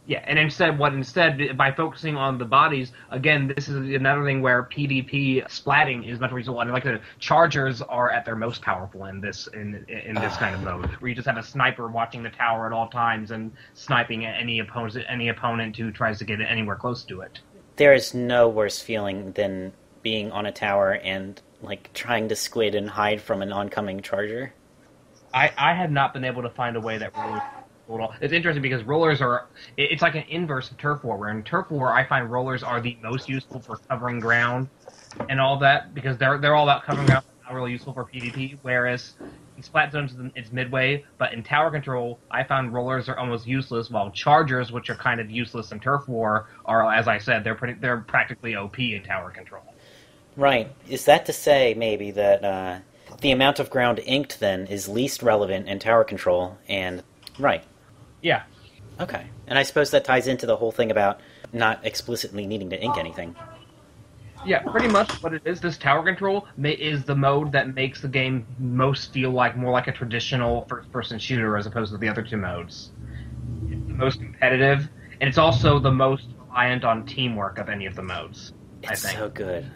Yeah, and instead, what instead, by focusing on the bodies, again, this is another thing where P v P splatting is much reasonable. I mean, like the chargers are at their most powerful in this in in this uh. kind of mode, where you just have a sniper watching the tower at all times and sniping at any opponent any opponent who tries to get anywhere close to it. There is no worse feeling than being on a tower and like trying to squid and hide from an oncoming charger. I, I have not been able to find a way that rollers... It's interesting because rollers are... It's like an inverse of Turf War, where in Turf War I find rollers are the most useful for covering ground and all that, because they're they're all about covering ground, not really useful for P v P, whereas in Splat Zones it's midway, but in Tower Control I found rollers are almost useless, while chargers, which are kind of useless in Turf War, are, as I said, they're pretty, they're practically O P in Tower Control. Right. Is that to say, maybe, that... Uh... the amount of ground inked, then, is least relevant in Tower Control, and... Right. Yeah. Okay. And I suppose that ties into the whole thing about not explicitly needing to ink anything. Yeah, pretty much what it is, this Tower Control is the mode that makes the game most feel like more like a traditional first-person shooter as opposed to the other two modes. It's the most competitive, and it's also the most reliant on teamwork of any of the modes, I think. It's so good.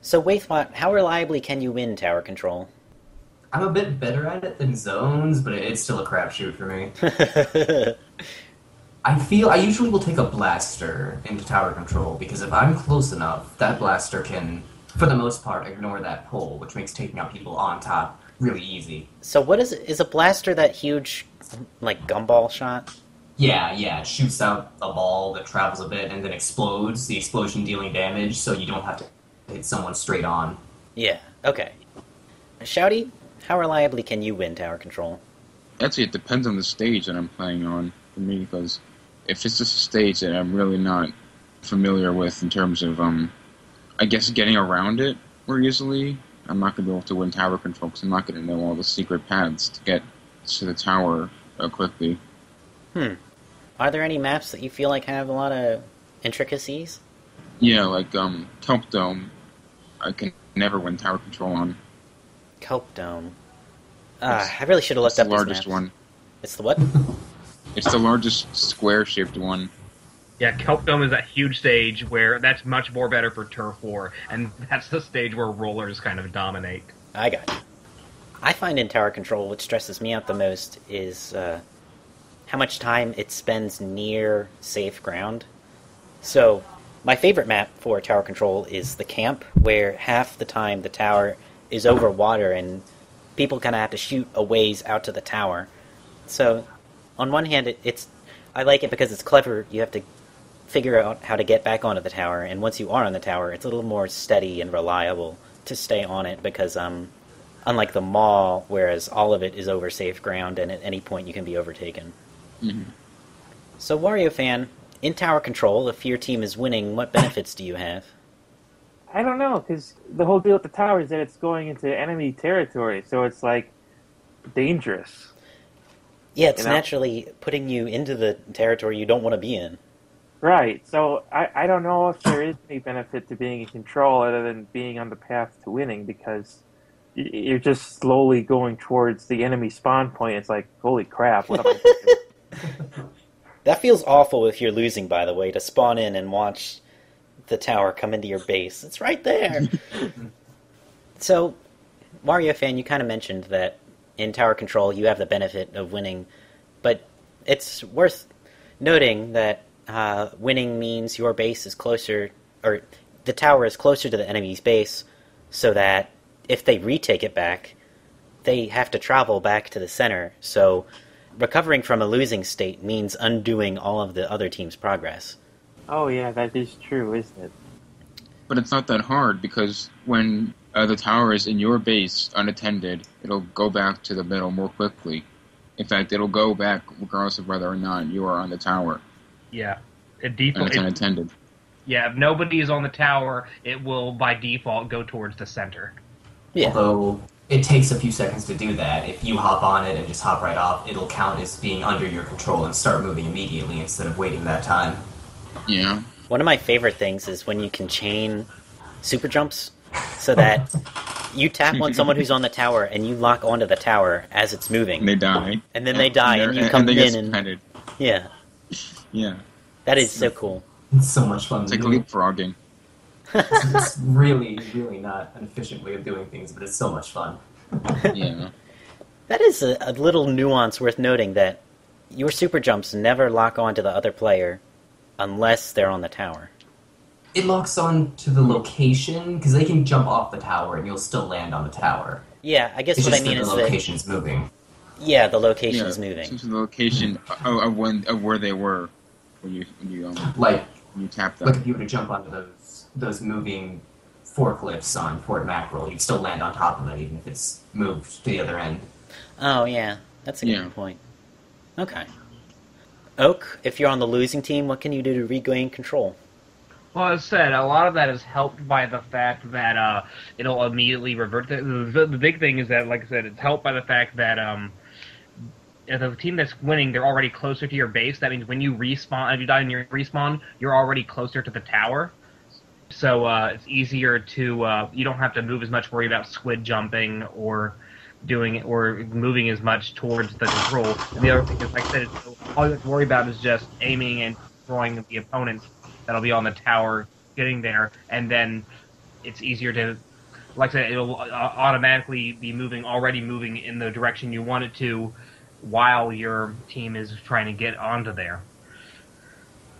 So, Waithmot, how reliably can you win Tower Control? I'm a bit better at it than Zones, but it's still a crapshoot for me. I feel I usually will take a blaster into Tower Control, because if I'm close enough, that blaster can, for the most part, ignore that pull, which makes taking out people on top really easy. So what is is a blaster, that huge, like, gumball shot? Yeah, yeah, it shoots out a ball that travels a bit and then explodes, the explosion dealing damage, so you don't have to hit someone straight on. Yeah, okay. Shouty, how reliably can you win Tower Control? Actually, it depends on the stage that I'm playing on for me, because if it's just a stage that I'm really not familiar with in terms of, um, I guess, getting around it more easily, I'm not going to be able to win Tower Control because I'm not going to know all the secret paths to get to the tower uh, quickly. Hmm. Are there any maps that you feel like have a lot of intricacies? Yeah, like, um, Kelp Dome. I can never win Tower Control on. Kelp Dome. Uh, I really should have looked up this map. It's the largest one. It's the what? It's the largest square-shaped one. Yeah, Kelp Dome is that huge stage where that's much more better for Turf War, and that's the stage where rollers kind of dominate. I got it. I find in Tower Control what stresses me out the most is uh, how much time it spends near safe ground. So... my favorite map for Tower Control is the camp, where half the time the tower is over water and people kind of have to shoot a ways out to the tower. So, on one hand, it, it's I like it because it's clever. You have to figure out how to get back onto the tower, and once you are on the tower, it's a little more steady and reliable to stay on it because, um, unlike the mall, whereas all of it is over safe ground, and at any point you can be overtaken. Mm-hmm. So, Wario Fan... in Tower Control, if your team is winning, what benefits do you have? I don't know, because the whole deal with the tower is that it's going into enemy territory, so it's, like, dangerous. Yeah, it's you know? naturally putting you into the territory you don't want to be in. Right, so I, I don't know if there is any benefit to being in control other than being on the path to winning, because you're just slowly going towards the enemy spawn point. It's like, holy crap, what am I doing? That feels awful if you're losing, by the way, to spawn in and watch the tower come into your base. It's right there! So, Wario Fan, you kind of mentioned that in Tower Control you have the benefit of winning, but it's worth noting that uh, winning means your base is closer, or the tower is closer to the enemy's base, so that if they retake it back, they have to travel back to the center, so... recovering from a losing state means undoing all of the other team's progress. Oh yeah, that is true, isn't it? But it's not that hard, because when uh, the tower is in your base unattended, it'll go back to the middle more quickly. In fact, it'll go back regardless of whether or not you are on the tower. Yeah. It default, and it's unattended. It, yeah, if nobody is on the tower, it will, by default, go towards the center. Yeah. Although, it takes a few seconds to do that. If you hop on it and just hop right off, it'll count as being under your control and start moving immediately instead of waiting that time. Yeah. One of my favorite things is when you can chain super jumps so that you tap on someone who's on the tower and you lock onto the tower as it's moving. They die. And then and they die and you come and in and... Headed. Yeah. Yeah. That is so cool. It's so much fun. It's like leapfrogging. it's, it's really, really not an efficient way of doing things, but it's so much fun. Yeah. That is a, a little nuance worth noting, that your super jumps never lock onto the other player unless they're on the tower. It locks on to the location, because they can jump off the tower and you'll still land on the tower. Yeah, I guess it's what I mean is that... the location's that, moving. Yeah, the location's yeah, moving. It's the location of, of, when, of where they were when you, when you, um, like, when you tap them. Like if you were to jump onto those those moving forklifts on Fort Mackerel, you'd still land on top of it even if it's moved to the other end. Oh, yeah. That's a good yeah. point. Okay. Oak, if you're on the losing team, what can you do to regain control? Well, as I said, a lot of that is helped by the fact that uh, it'll immediately revert. The, the, the big thing is that, like I said, it's helped by the fact that um, if the team that's winning, they're already closer to your base. That means when you respawn, if you die and you respawn, you're already closer to the tower. So uh, it's easier to, uh, you don't have to move as much, worry about squid jumping or doing or moving as much towards the control. And the other thing is, like I said, all you have to worry about is just aiming and destroying the opponent that'll be on the tower, getting there, and then it's easier to, like I said, it'll automatically be moving, already moving in the direction you want it to while your team is trying to get onto there.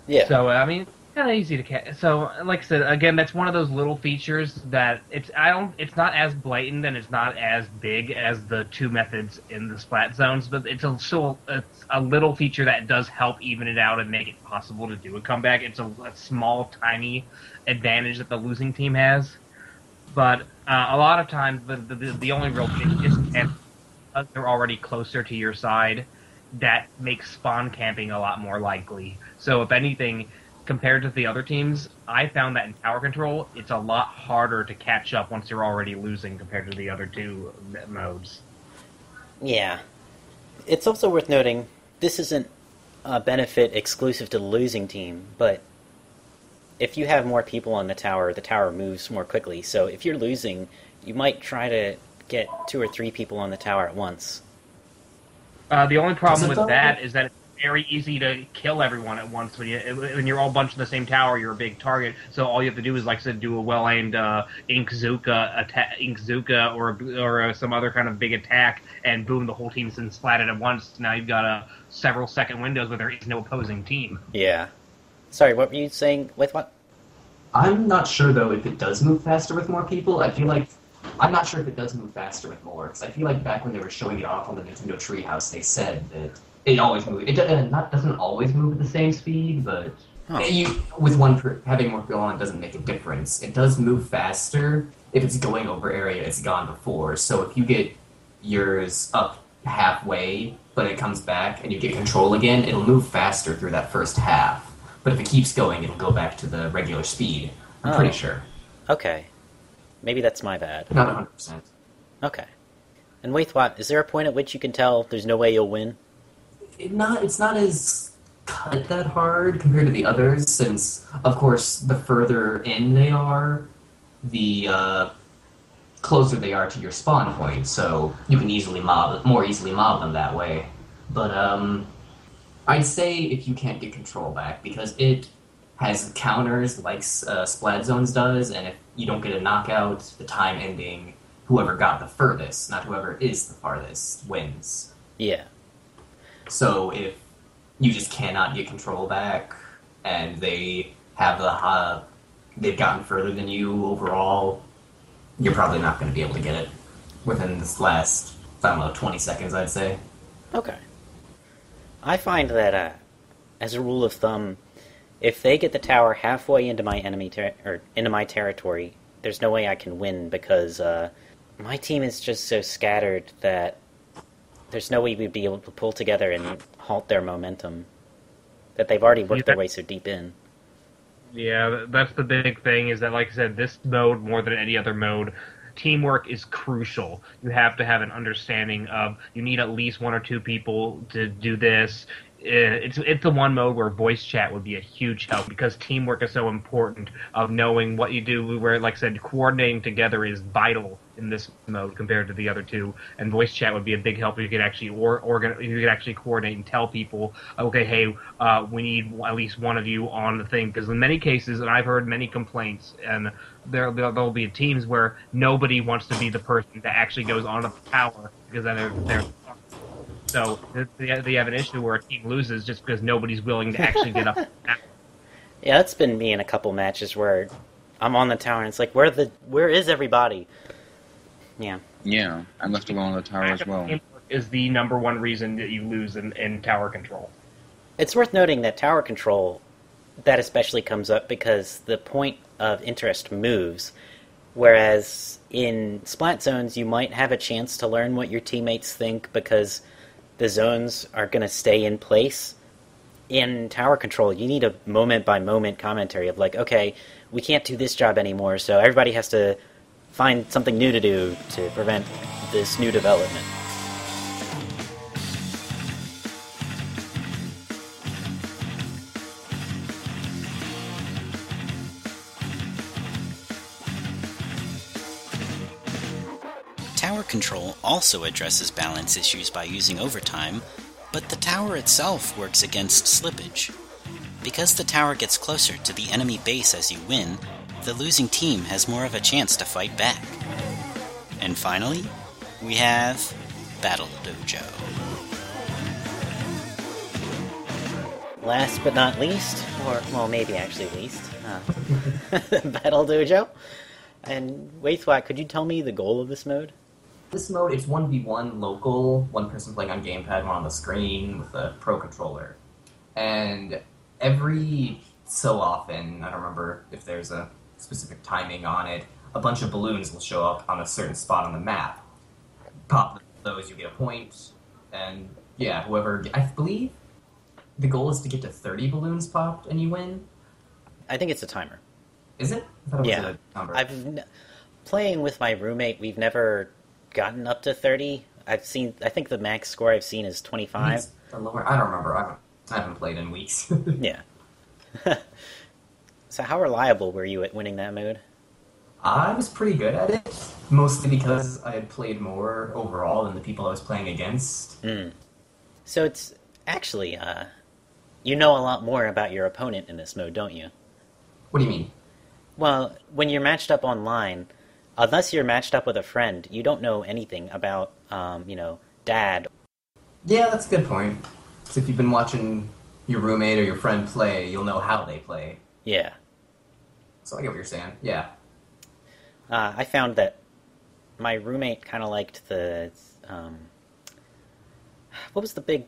Yeah. So, I mean... kind of easy to catch. So, like I said, again, that's one of those little features that it's I don't. It's not as blatant and it's not as big as the two methods in the Splat Zones, but it's a, still it's a little feature that does help even it out and make it possible to do a comeback. It's a, a small, tiny advantage that the losing team has, but uh, a lot of times the the, the only real thing is if they're already closer to your side, that makes spawn camping a lot more likely. So, if anything, compared to the other teams, I found that in Tower Control, it's a lot harder to catch up once you're already losing compared to the other two modes. Yeah. It's also worth noting, this isn't a benefit exclusive to the losing team, but if you have more people on the tower, the tower moves more quickly. So if you're losing, you might try to get two or three people on the tower at once. Uh, the only problem with that is that it's very easy to kill everyone at once. When, you, when you're all bunched in the same tower, you're a big target, so all you have to do is, like I said, do a well-aimed uh, Inkzooka, atta- Inkzooka or or uh, some other kind of big attack, and boom, the whole team's been splatted at once. Now you've got uh, several second windows where there is no opposing team. Yeah. Sorry, what were you saying with what? I'm not sure, though, if it does move faster with more people. I feel like... I'm not sure if it does move faster with more, because I feel like back when they were showing it off on the Nintendo Treehouse, they said that... It always moves. It doesn't, not, doesn't always move at the same speed, but huh. you, with one per, having more go on doesn't make a difference. It does move faster if it's going over area it's gone before. So if you get yours up halfway, but it comes back and you get control again, it'll move faster through that first half. But if it keeps going, it'll go back to the regular speed. I'm oh. pretty sure. Okay. Maybe that's my bad. Not one hundred percent. Okay. And Waithwat, is there a point at which you can tell there's no way you'll win? It not, it's not as cut that hard compared to the others, since, of course, the further in they are, the uh, closer they are to your spawn point, so you can easily mob, more easily mob them that way. But um, I'd say if you can't get control back, because it has counters like uh, Splat Zones does, and if you don't get a knockout, the time ending, whoever got the furthest, not whoever is the farthest, wins. Yeah. So if you just cannot get control back, and they have the uh, they've gotten further than you overall, you're probably not going to be able to get it within this last, I don't know, twenty seconds, I'd say. Okay. I find that, uh, as a rule of thumb, if they get the tower halfway into my enemy ter- or into my territory, there's no way I can win because uh, my team is just so scattered that there's no way we'd be able to pull together and halt their momentum that they've already worked yeah. their way so deep in. Yeah, that's the big thing, is that, like I said, this mode, more than any other mode, teamwork is crucial. You have to have an understanding of, you need at least one or two people to do this. It's it's the one mode where voice chat would be a huge help, because teamwork is so important, of knowing what you do, where, like I said, coordinating together is vital in this mode compared to the other two, and voice chat would be a big help. You could actually or, organ, you could actually coordinate and tell people, okay, hey, uh, we need at least one of you on the thing, because in many cases, and I've heard many complaints, and there there'll be teams where nobody wants to be the person that actually goes on the tower, because then they're, they're so they have an issue where a team loses just because nobody's willing to actually get up. Yeah, that's been me in a couple matches where I'm on the tower and it's like, where the where is everybody? Yeah. Yeah, I'm left alone on the tower as well. Is the number one reason that you lose in, in Tower Control. It's worth noting that Tower Control, that especially comes up because the point of interest moves, whereas in Splat Zones you might have a chance to learn what your teammates think because the zones are going to stay in place. In Tower Control, you need a moment-by-moment commentary of like, okay, we can't do this job anymore, so everybody has to find something new to do to prevent this new development. Control also addresses balance issues by using overtime, but the tower itself works against slippage. Because the tower gets closer to the enemy base as you win, the losing team has more of a chance to fight back. And finally, we have Battle Dojo. Last but not least, or, well, maybe actually least, uh, Battle Dojo. And Waithwat, could you tell me the goal of this mode? This mode, it's one v one local, one person playing on gamepad, one on the screen with a pro controller. And every so often, I don't remember if there's a specific timing on it, a bunch of balloons will show up on a certain spot on the map. Pop those, you get a point, and yeah, whoever... I believe the goal is to get to thirty balloons popped and you win. I think it's a timer. Is it? I thought it yeah. was a number. I've n- playing with my roommate, we've never... gotten up to thirty. I've seen, I think the max score I've seen is twenty-five. The lower, I don't remember. I haven't, I haven't played in weeks. Yeah. So how reliable were you at winning that mode? I was pretty good at it, mostly because I had played more overall than the people I was playing against. Mm. So it's actually, uh, you know a lot more about your opponent in this mode, don't you? What do you mean? Well, when you're matched up online... unless you're matched up with a friend, you don't know anything about, um, you know, dad. Yeah, that's a good point. So if you've been watching your roommate or your friend play, you'll know how they play. Yeah. So I get what you're saying. Yeah. Uh, I found that my roommate kind of liked the, um, what was the big,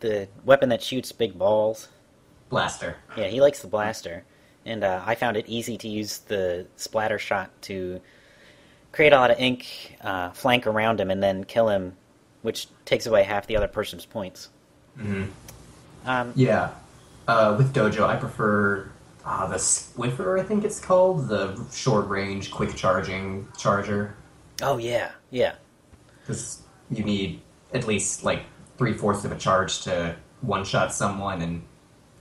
the weapon that shoots big balls? Blaster. Yeah, he likes the blaster. And uh, I found it easy to use the splatter shot to... create a lot of ink, uh, flank around him, and then kill him, which takes away half the other person's points. Mm-hmm. Um, yeah. Uh, with Dojo, I prefer uh, the Swiffer, I think it's called, the short-range, quick-charging charger. Oh, yeah, yeah. Because you need at least, like, three-fourths of a charge to one-shot someone, and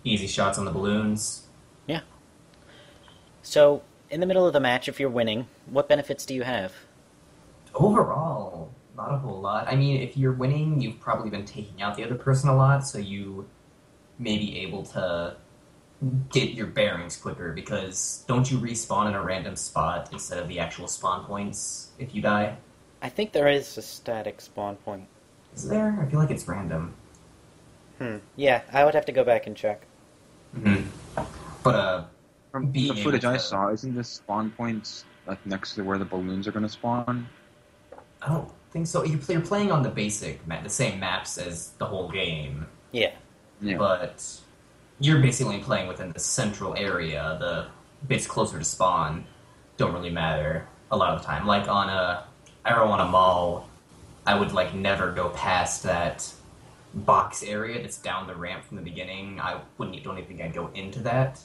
easy shots on the balloons. Yeah. So... in the middle of the match, if you're winning, what benefits do you have? Overall, not a whole lot. I mean, if you're winning, you've probably been taking out the other person a lot, so you may be able to get your bearings quicker, because don't you respawn in a random spot instead of the actual spawn points if you die? I think there is a static spawn point. Is there? I feel like it's random. Hmm. Yeah, I would have to go back and check. Mm-hmm. But, uh... From the footage I saw, isn't this spawn points like next to where the balloons are going to spawn? I don't think so. You're playing on the basic map, the same maps as the whole game. Yeah. yeah. But you're basically playing within the central area. The bits closer to spawn don't really matter a lot of the time. Like on a Arowana Mall, I would like never go past that box area that's down the ramp from the beginning. I wouldn't don't even think I'd go into that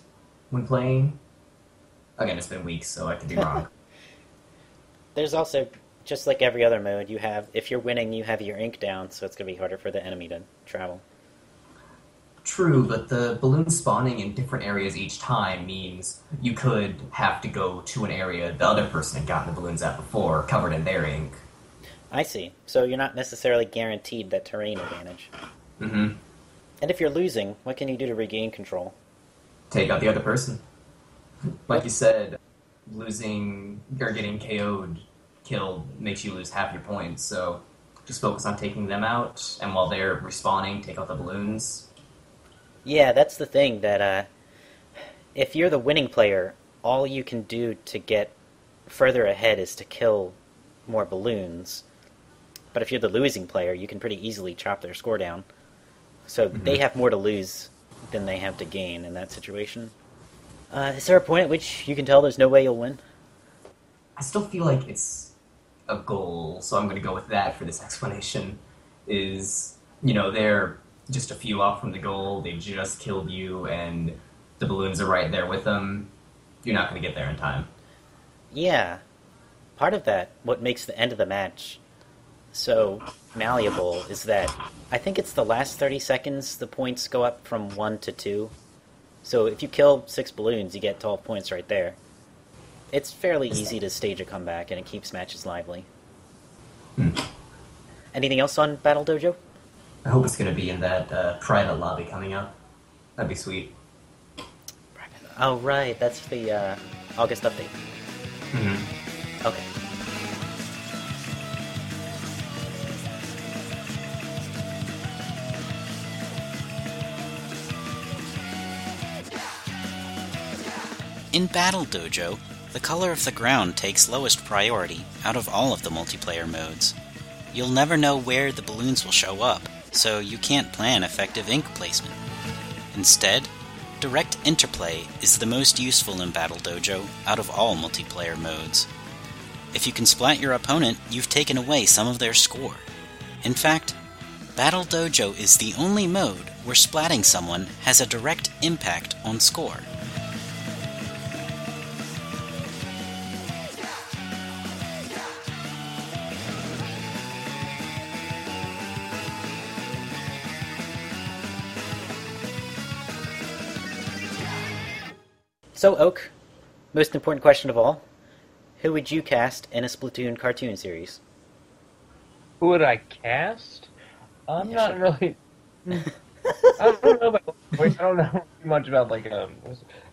when playing. Again, it's been weeks, so I could be wrong. There's also, just like every other mode, you have, if you're winning, you have your ink down, so it's going to be harder for the enemy to travel. True, but the balloons spawning in different areas each time means you could have to go to an area the other person had gotten the balloons at before, covered in their ink. I see. So you're not necessarily guaranteed that terrain advantage. Mm-hmm. And if you're losing, what can you do to regain control? Take out the other person. Like you said, losing or getting K O'd, killed, makes you lose half your points, so just focus on taking them out, and while they're respawning, take out the balloons. Yeah, that's the thing, that uh, if you're the winning player, all you can do to get further ahead is to kill more balloons. But if you're the losing player, you can pretty easily chop their score down. So mm-hmm. they have more to lose than they have to gain in that situation. Uh, is there a point at which you can tell there's no way you'll win? I still feel like it's a goal, so I'm going to go with that for this explanation, is, you know, they're just a few off from the goal, they just killed you, and the balloons are right there with them. You're not going to get there in time. Yeah. Part of that, what makes the end of the match so malleable, is that I think it's the last thirty seconds the points go up from one to two. So if you kill six balloons, you get twelve points right there. It's fairly easy to stage a comeback, and it keeps matches lively. Hmm. Anything else on Battle Dojo? I hope it's going to be in that uh, private lobby coming up. That'd be sweet. Private. Oh, right. That's the uh, August update. Mm-hmm. Okay. In Battle Dojo, the color of the ground takes lowest priority out of all of the multiplayer modes. You'll never know where the balloons will show up, so you can't plan effective ink placement. Instead, direct interplay is the most useful in Battle Dojo out of all multiplayer modes. If you can splat your opponent, you've taken away some of their score. In fact, Battle Dojo is the only mode where splatting someone has a direct impact on score. So, Oak, most important question of all, who would you cast in a Splatoon cartoon series? Who would I cast? I'm yeah, not sure. really... I don't know about voice. I don't know much about, like, um...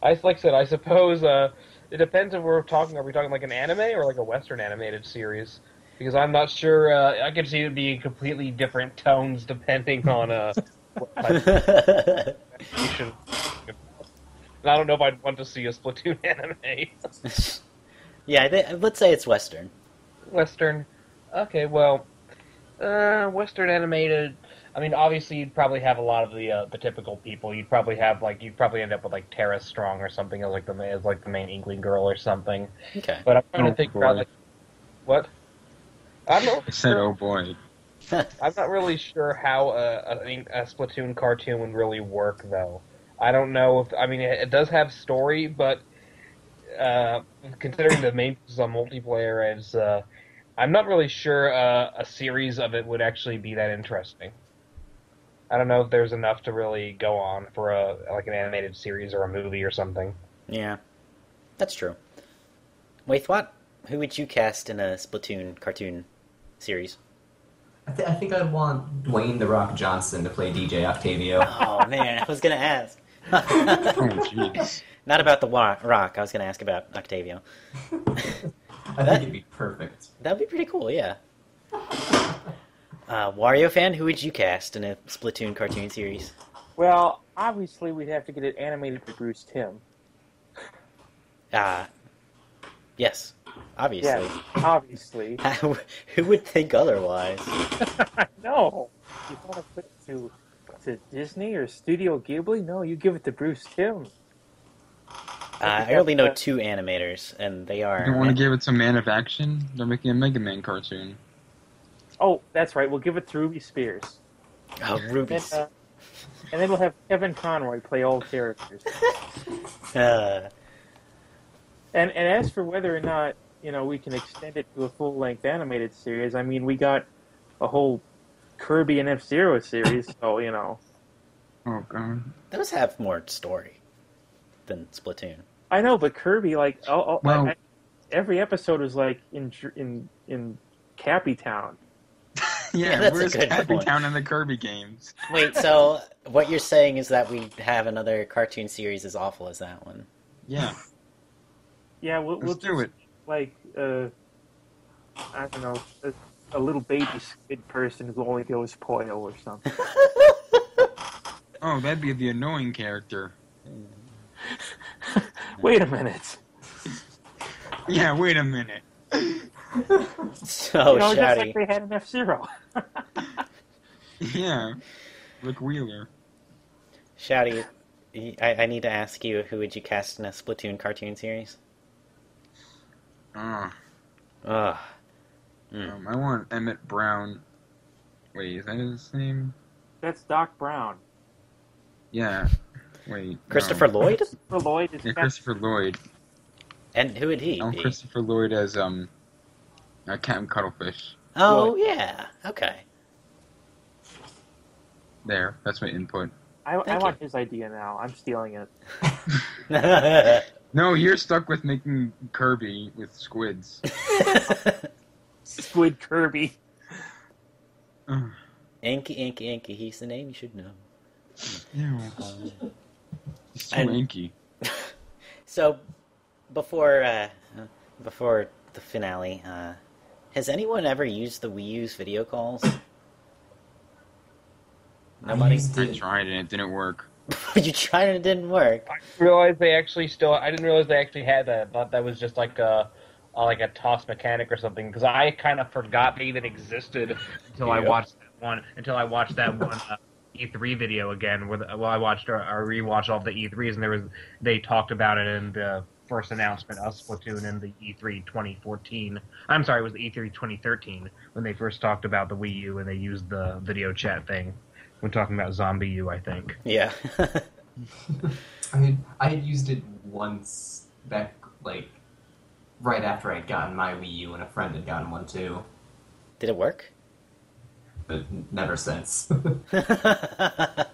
I, like I said, I suppose, uh, it depends if we're talking, are we talking, like, an anime or, like, a Western animated series? Because I'm not sure, uh, I could see it being completely different tones depending on, uh... what type of animation. And I don't know if I'd want to see a Splatoon anime. yeah, they, let's say it's Western. Western. Okay, well, uh, Western animated. I mean, obviously, you'd probably have a lot of the uh, the typical people. You'd probably have like you'd probably end up with like Tara Strong or something as like the as like the main Inkling girl or something. Okay. But I'm trying oh, to think about like what I'm not really I said. Sure. Oh boy. I'm not really sure how a, a, a Splatoon cartoon would really work though. I don't know if, I mean, it does have story, but uh, considering the main focus on multiplayer, it's, uh, I'm not really sure uh, a series of it would actually be that interesting. I don't know if there's enough to really go on for a like an animated series or a movie or something. Yeah, that's true. Wait, what? Who would you cast in a Splatoon cartoon series? I, th- I think I'd want Dwayne "The Rock" Johnson to play D J Octavio. Oh, man, I was going to ask. oh, Not about the wa- rock. I was going to ask about Octavio. I that, think it'd be perfect. That'd be pretty cool. Yeah. Uh, Wario fan, who would you cast in a Splatoon cartoon series? Well, obviously we'd have to get it animated by Bruce Timm. Ah, uh, yes, obviously. Yeah, obviously. Who would think otherwise? I know. You want to put it to. To Disney or Studio Ghibli? No, you give it to Bruce Timm. Uh, I only know two animators, and they are... You want to give it to Man of Action? They're making a Mega Man cartoon. Oh, that's right. We'll give it to Ruby Spears. Oh, Ruby. And, uh, and then we'll have Kevin Conroy play all characters. uh. And and as for whether or not, you know, we can extend it to a full-length animated series, I mean, we got a whole Kirby and F Zero series, so, you know. Oh, God. Those have more story than Splatoon. I know, but Kirby, like, I'll, I'll, well, I, I, every episode was, like, in in in Cappy Town. Yeah, yeah, where's Cappy Town in the Kirby games? Wait, so what you're saying is that we have another cartoon series as awful as that one? Yeah. Yeah, we'll, we'll do just, it. Like, uh, I don't know, a, a little baby squid person who only goes Poyo or something. Oh, that'd be the annoying character. Wait a minute. Yeah, wait a minute. So you know, shouty. Just like they had an F Zero. Yeah, Rick Wheeler. Shouty, I, I need to ask you, who would you cast in a Splatoon cartoon series? Ah, uh, uh, mm. um, I want Emmett Brown. Wait, is that his name? That's Doc Brown. Yeah. Wait. Christopher no. Lloyd. Christopher Lloyd is yeah, Christopher Lloyd. And who would he? I want be? Christopher Lloyd as um, uh, Captain Cuttlefish. Oh Lloyd. Yeah. Okay. There. That's my input. I, I want his idea now. I'm stealing it. No, you're stuck with making Kirby with squids. Squid Kirby. Inky, Inky, Inky. He's the name you should know. Yeah. Um, he's so and, inky. So, before uh, before the finale, uh, has anyone ever used the Wii U's video calls? Nobody. I tried and it didn't work. You tried and it didn't work. I didn't realize they actually still. I didn't realize they actually had that. I thought that was just like a, a like a toss mechanic or something. Because I kind of forgot they even existed until yeah. I watched that one. Until I watched that one uh, E three video again. With well, I watched or, or rewatched all of the E threes, and there was they talked about it in the first announcement of Splatoon in the E three twenty fourteen. I'm sorry, it was the E three twenty thirteen when they first talked about the Wii U and they used the video chat thing. We're talking about Zombie U, I think. Yeah. I mean, I had used it once back, like, right after I'd gotten my Wii U, and a friend had gotten one, too. Did it work? But never since. I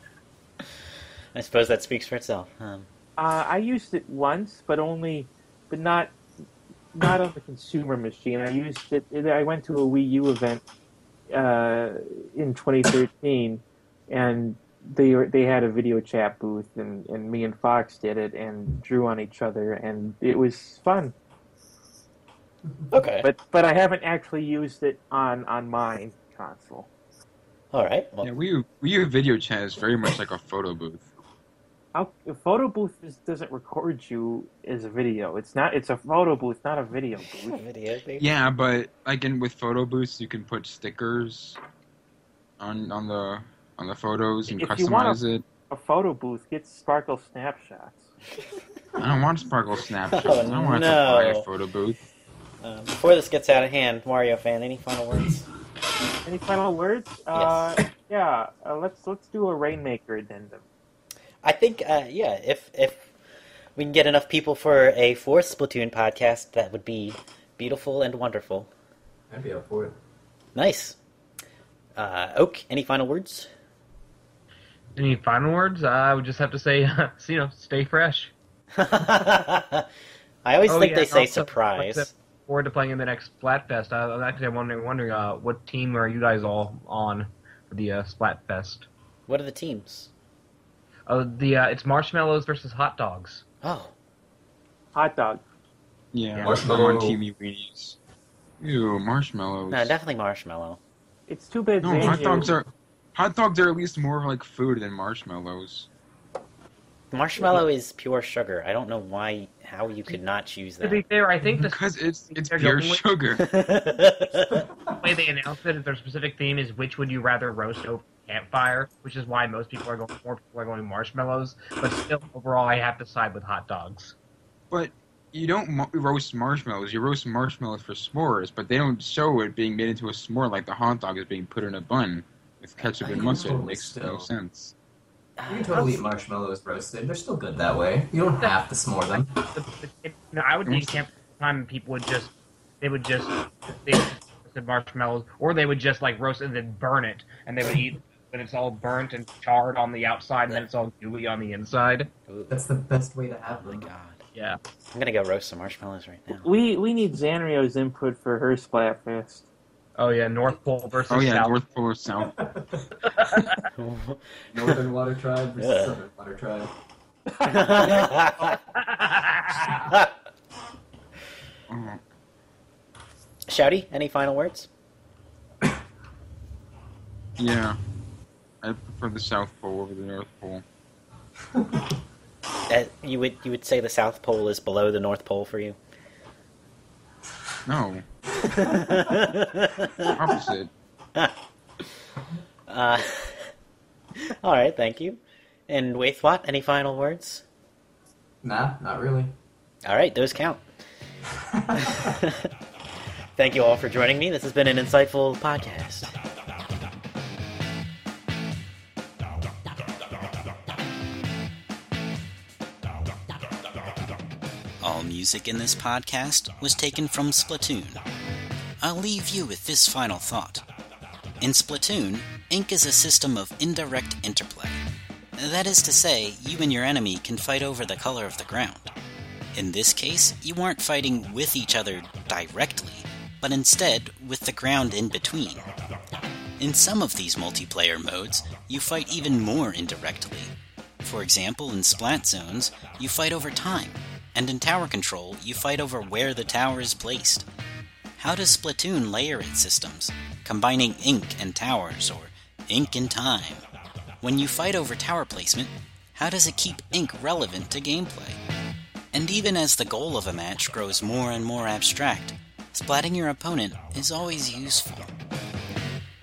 suppose that speaks for itself. Um, uh, I used it once, but only, but not, not on the consumer machine. I used it, I went to a Wii U event uh, in twenty thirteen, and they were, they had a video chat booth, and, and me and Fox did it, and drew on each other, and it was fun. Okay. But but I haven't actually used it on, on my console. All right. Well. Yeah, Wii U video chat is very much like a photo booth. I'll, a photo booth is, doesn't record you as a video. It's not. It's a photo booth, not a video booth. Video, yeah, but like in, with photo booths, you can put stickers on on the. On the photos and if customize you want a, it. A photo booth gets Sparkle Snapshots. I don't want Sparkle Snapshots. Oh, I don't want no. to buy a photo booth. Uh, before this gets out of hand, Mario fan, any final words? Any final words? Yes. Uh, yeah, uh, let's let's do a Rainmaker addendum. I think, uh, yeah, if if we can get enough people for a fourth Splatoon podcast, that would be beautiful and wonderful. I'd be up for it. Nice. Uh, Oak, any final words? Any final words? Uh, I would just have to say, uh, you know, stay fresh. I always oh, think yeah, they say also, surprise. Like, forward to playing in the next Splatfest. I was actually wondering, wondering uh, what team are you guys all on for the uh, Splatfest? What are the teams? Uh, the uh, it's marshmallows versus hot dogs. Oh, hot dog. Yeah, yeah. Marshmallow T V weenies. Ew, marshmallows. No, definitely marshmallow. It's too bad. No, hot dogs are. Hot dogs are at least more like food than marshmallows. Marshmallow is pure sugar. I don't know why, how you could not choose that. To be fair, I think because the it's it's pure sugar. The way they announced it, their specific theme is which would you rather roast over campfire, which is why most people are going more people are going marshmallows. But still, overall, I have to side with hot dogs. But you don't mo- roast marshmallows. You roast marshmallows for s'mores, but they don't show it being made into a s'more like the hot dog is being put in a bun with ketchup I and mustard. It makes still. no sense. You can totally eat marshmallows roasted. They're still good that way. You don't have to s'more them. No, I would think half the time people would just, they would just, they would just roasted marshmallows, or they would just like roast it and then burn it, and they would eat but it's all burnt and charred on the outside, and then it's all gooey on the inside. That's the best way to have them. Oh my God. Yeah. I'm gonna go roast some marshmallows right now. We we need Zanrio's input for her Splatfest. Oh yeah, North Pole versus South. Oh yeah, South. North Pole versus South. Northern Water Tribe versus yeah. Southern Water Tribe. Shouty, any final words? Yeah. I prefer the South Pole over the North Pole. Uh, you would you would say the South Pole is below the North Pole for you? No. Opposite. Uh, all right, thank you. And Waithwat, any final words? Nah, not really. All right, those count. Thank you all for joining me. This has been an insightful podcast. All music in this podcast was taken from Splatoon. I'll leave you with this final thought. In Splatoon, Ink is a system of indirect interplay. That is to say, you and your enemy can fight over the color of the ground. In this case, you aren't fighting with each other directly, but instead with the ground in between. In some of these multiplayer modes, you fight even more indirectly. For example, in Splat Zones, you fight over time, and in Tower Control, you fight over where the tower is placed. How does Splatoon layer its systems, combining ink and towers, or ink and time? When you fight over tower placement, how does it keep ink relevant to gameplay? And even as the goal of a match grows more and more abstract, splatting your opponent is always useful.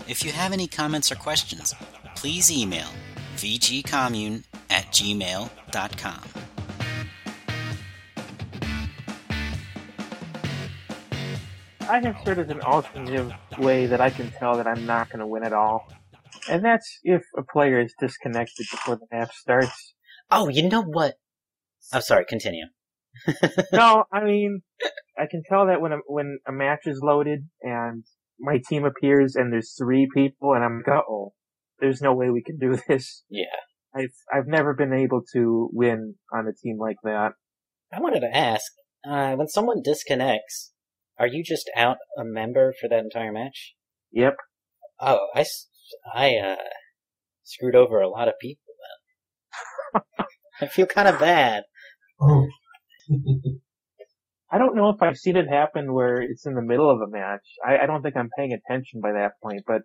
If you have any comments or questions, please email v g commune at gmail dot com. I have started an alternative way that I can tell that I'm not going to win at all. And that's if a player is disconnected before the match starts. Oh, you know what? I'm oh, sorry, continue. No, I mean, I can tell that when a, when a match is loaded and my team appears and there's three people and I'm like, uh-oh, there's no way we can do this. Yeah. I've, I've never been able to win on a team like that. I wanted to ask, uh, when someone disconnects, are you just out a member for that entire match? Yep. Oh, I, I uh, screwed over a lot of people then. I feel kind of bad. Oh. I don't know if I've seen it happen where it's in the middle of a match. I, I don't think I'm paying attention by that point, but...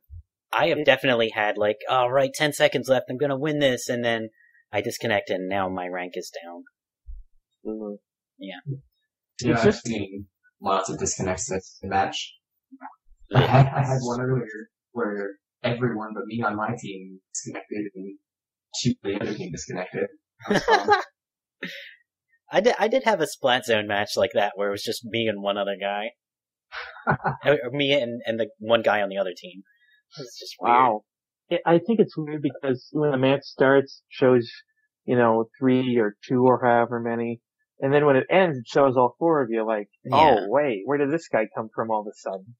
I have it, definitely had, like, all right, ten seconds left, I'm going to win this, and then I disconnect, and now my rank is down. Mm-hmm. Yeah. Yeah, it's just... Lots of disconnects in the match. I had, I had one earlier where everyone but me on my team disconnected and two the other team disconnected. I did, I did have a Splat Zone match like that where it was just me and one other guy. Or me and, and the one guy on the other team. It's just weird. Wow. It, I think it's weird because when the match starts, it shows, you know, three or two or however many. And then when it ends, it shows all four of you like, oh, yeah. Wait, where did this guy come from all of a sudden?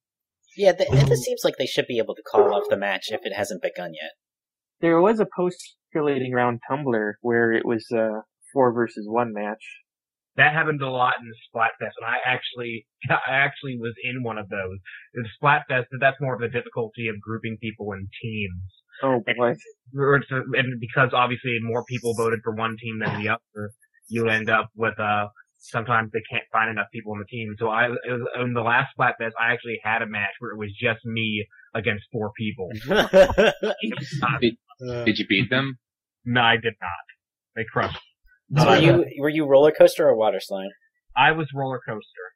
Yeah, the, it seems like they should be able to call off the match if it hasn't begun yet. There was a post-circulating round Tumblr where it was a four versus one match. That happened a lot in Splatfest, and I actually I actually was in one of those. In Splatfest, that's more of the difficulty of grouping people in teams. Oh, boy. And, and because, obviously, more people voted for one team than the other. You end up with, uh, sometimes they can't find enough people on the team. So I, it was, in the last Splatfest, I actually had a match where it was just me against four people. did, did you beat them? No, I did not. They crushed me. So were you, were you roller coaster or water slide? I was roller coaster.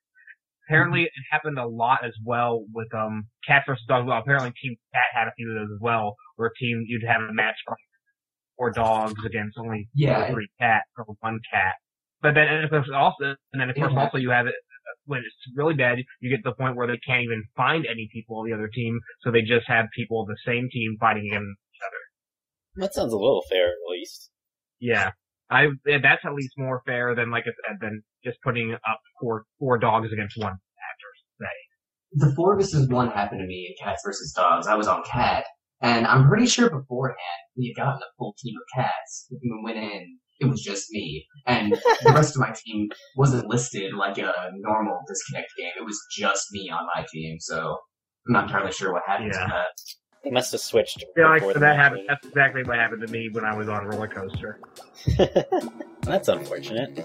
Apparently mm-hmm. It happened a lot as well with, um, Cat versus Dog. Well, apparently Team Cat had a few of those as well, where a team, you'd have a match for. Or dogs against only yeah, three cats or one cat. But then, and of course, also, and then of course, yeah. also you have it when it's really bad. You get to the point where they can't even find any people on the other team, so they just have people of the same team fighting against each other. That sounds a little fair, at least. Yeah, I that's at least more fair than like than just putting up four four dogs against one after say. The four versus one happened to me in Cats versus Dogs. I was on Cat, and I'm pretty sure beforehand we had gotten a full team of cats. When we went in, it was just me, and the rest of my team wasn't listed like a normal Disconnect game. It was just me on my team, so I'm not entirely sure what happened yeah. to that. They must have switched. Yeah, like, so that that happened, that's exactly what happened to me when I was on Roller Coaster. That's unfortunate.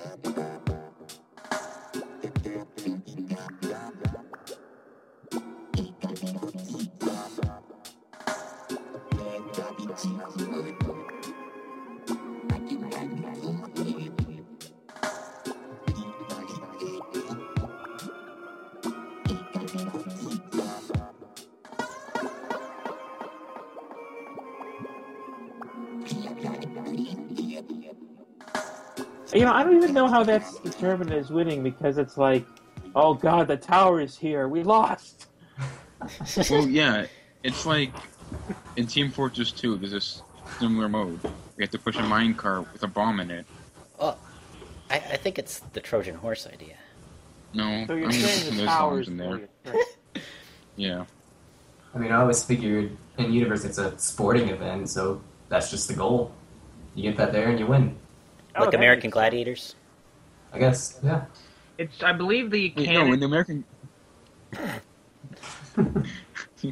You know, I don't even know how that's determined as winning, because it's like, oh god, the tower is here, we lost! Well, yeah, it's like in Team Fortress two, there's this similar mode. You have to push a minecart with a bomb in it. Well, I, I think it's the Trojan horse idea. No, so you're saying the tower's in there. Right. Yeah. I mean, I always figured in Universe it's a sporting event, so that's just the goal. You get that there and you win. Like oh, American Gladiators? I guess, yeah. It's, I believe the Wait, canon... No, in the American...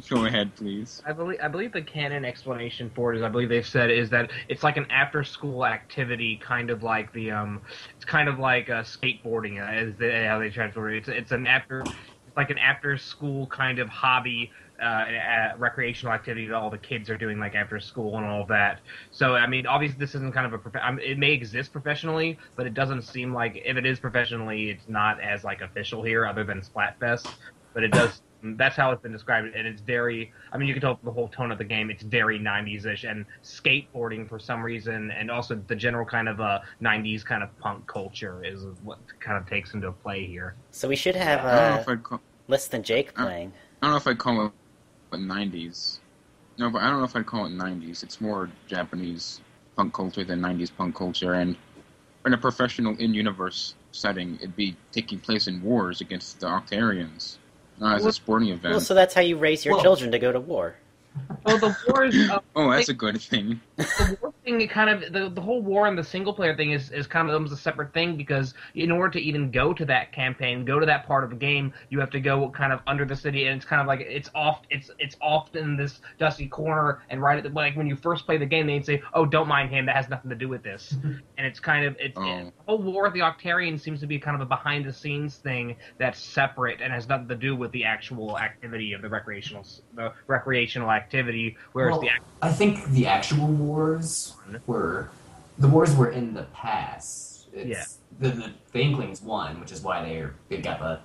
Go ahead, please. I believe, I believe the canon explanation for it is, I believe they've said, is that it's like an after-school activity, kind of like the, um... It's kind of like uh, skateboarding, uh, is the, how they transfer it. It's, it's an after... It's like an after-school kind of hobby... Uh, uh, recreational activity that all the kids are doing, like after school and all that. So, I mean, obviously, this isn't kind of a. Prof- I mean, it may exist professionally, but it doesn't seem like if it is professionally, it's not as like official here, other than Splatfest. But it does. That's how it's been described, and it's very. I mean, you can tell the whole tone of the game. It's very nineties-ish, and skateboarding for some reason, and also the general kind of uh, nineties kind of punk culture is what kind of takes into play here. So we should have uh, I call- Less Than Jake playing. I don't know if I'd call it. But nineties. No, but I don't know if I'd call it nineties. It's more Japanese punk culture than nineties punk culture, and in a professional in-universe setting, it'd be taking place in wars against the Octarians, not as well, a sporting event. Well, so that's how you raise your well, children to go to war. Well, the wars... Uh, oh, that's like, a good thing. The war thing, it kind of... The, the whole war and the single-player thing is, is kind of almost a separate thing, because in order to even go to that campaign, go to that part of the game, you have to go kind of under the city, and it's kind of like, it's off It's it's off in this dusty corner, and right at the... Like, when you first play the game, they'd say, oh, don't mind him, that has nothing to do with this. And it's kind of... It's, oh. it, the whole war of the Octarians seems to be kind of a behind-the-scenes thing that's separate and has nothing to do with the actual activity of the recreational... The recreational activity. Activity, whereas well, the act- I think the actual wars were the wars were in the past. It's, yeah, the, the the Inklings won, which is why they they got the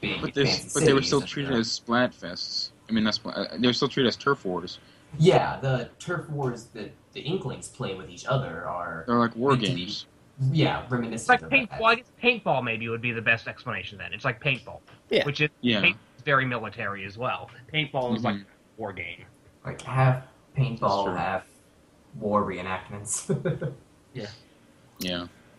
big. But, fancy but they were still treated that. as Splatfests. I mean, that's they were still treated as turf wars. Yeah, the turf wars that the Inklings play with each other are they're like war games. Be, yeah, reminiscent. Like of paint, that. Well, I guess paintball maybe would be the best explanation. Then it's like paintball, yeah. which is yeah. paint, very military as well. Paintball mm-hmm. is like. War game. Like, half paintball, half war reenactments. Yeah. Yeah.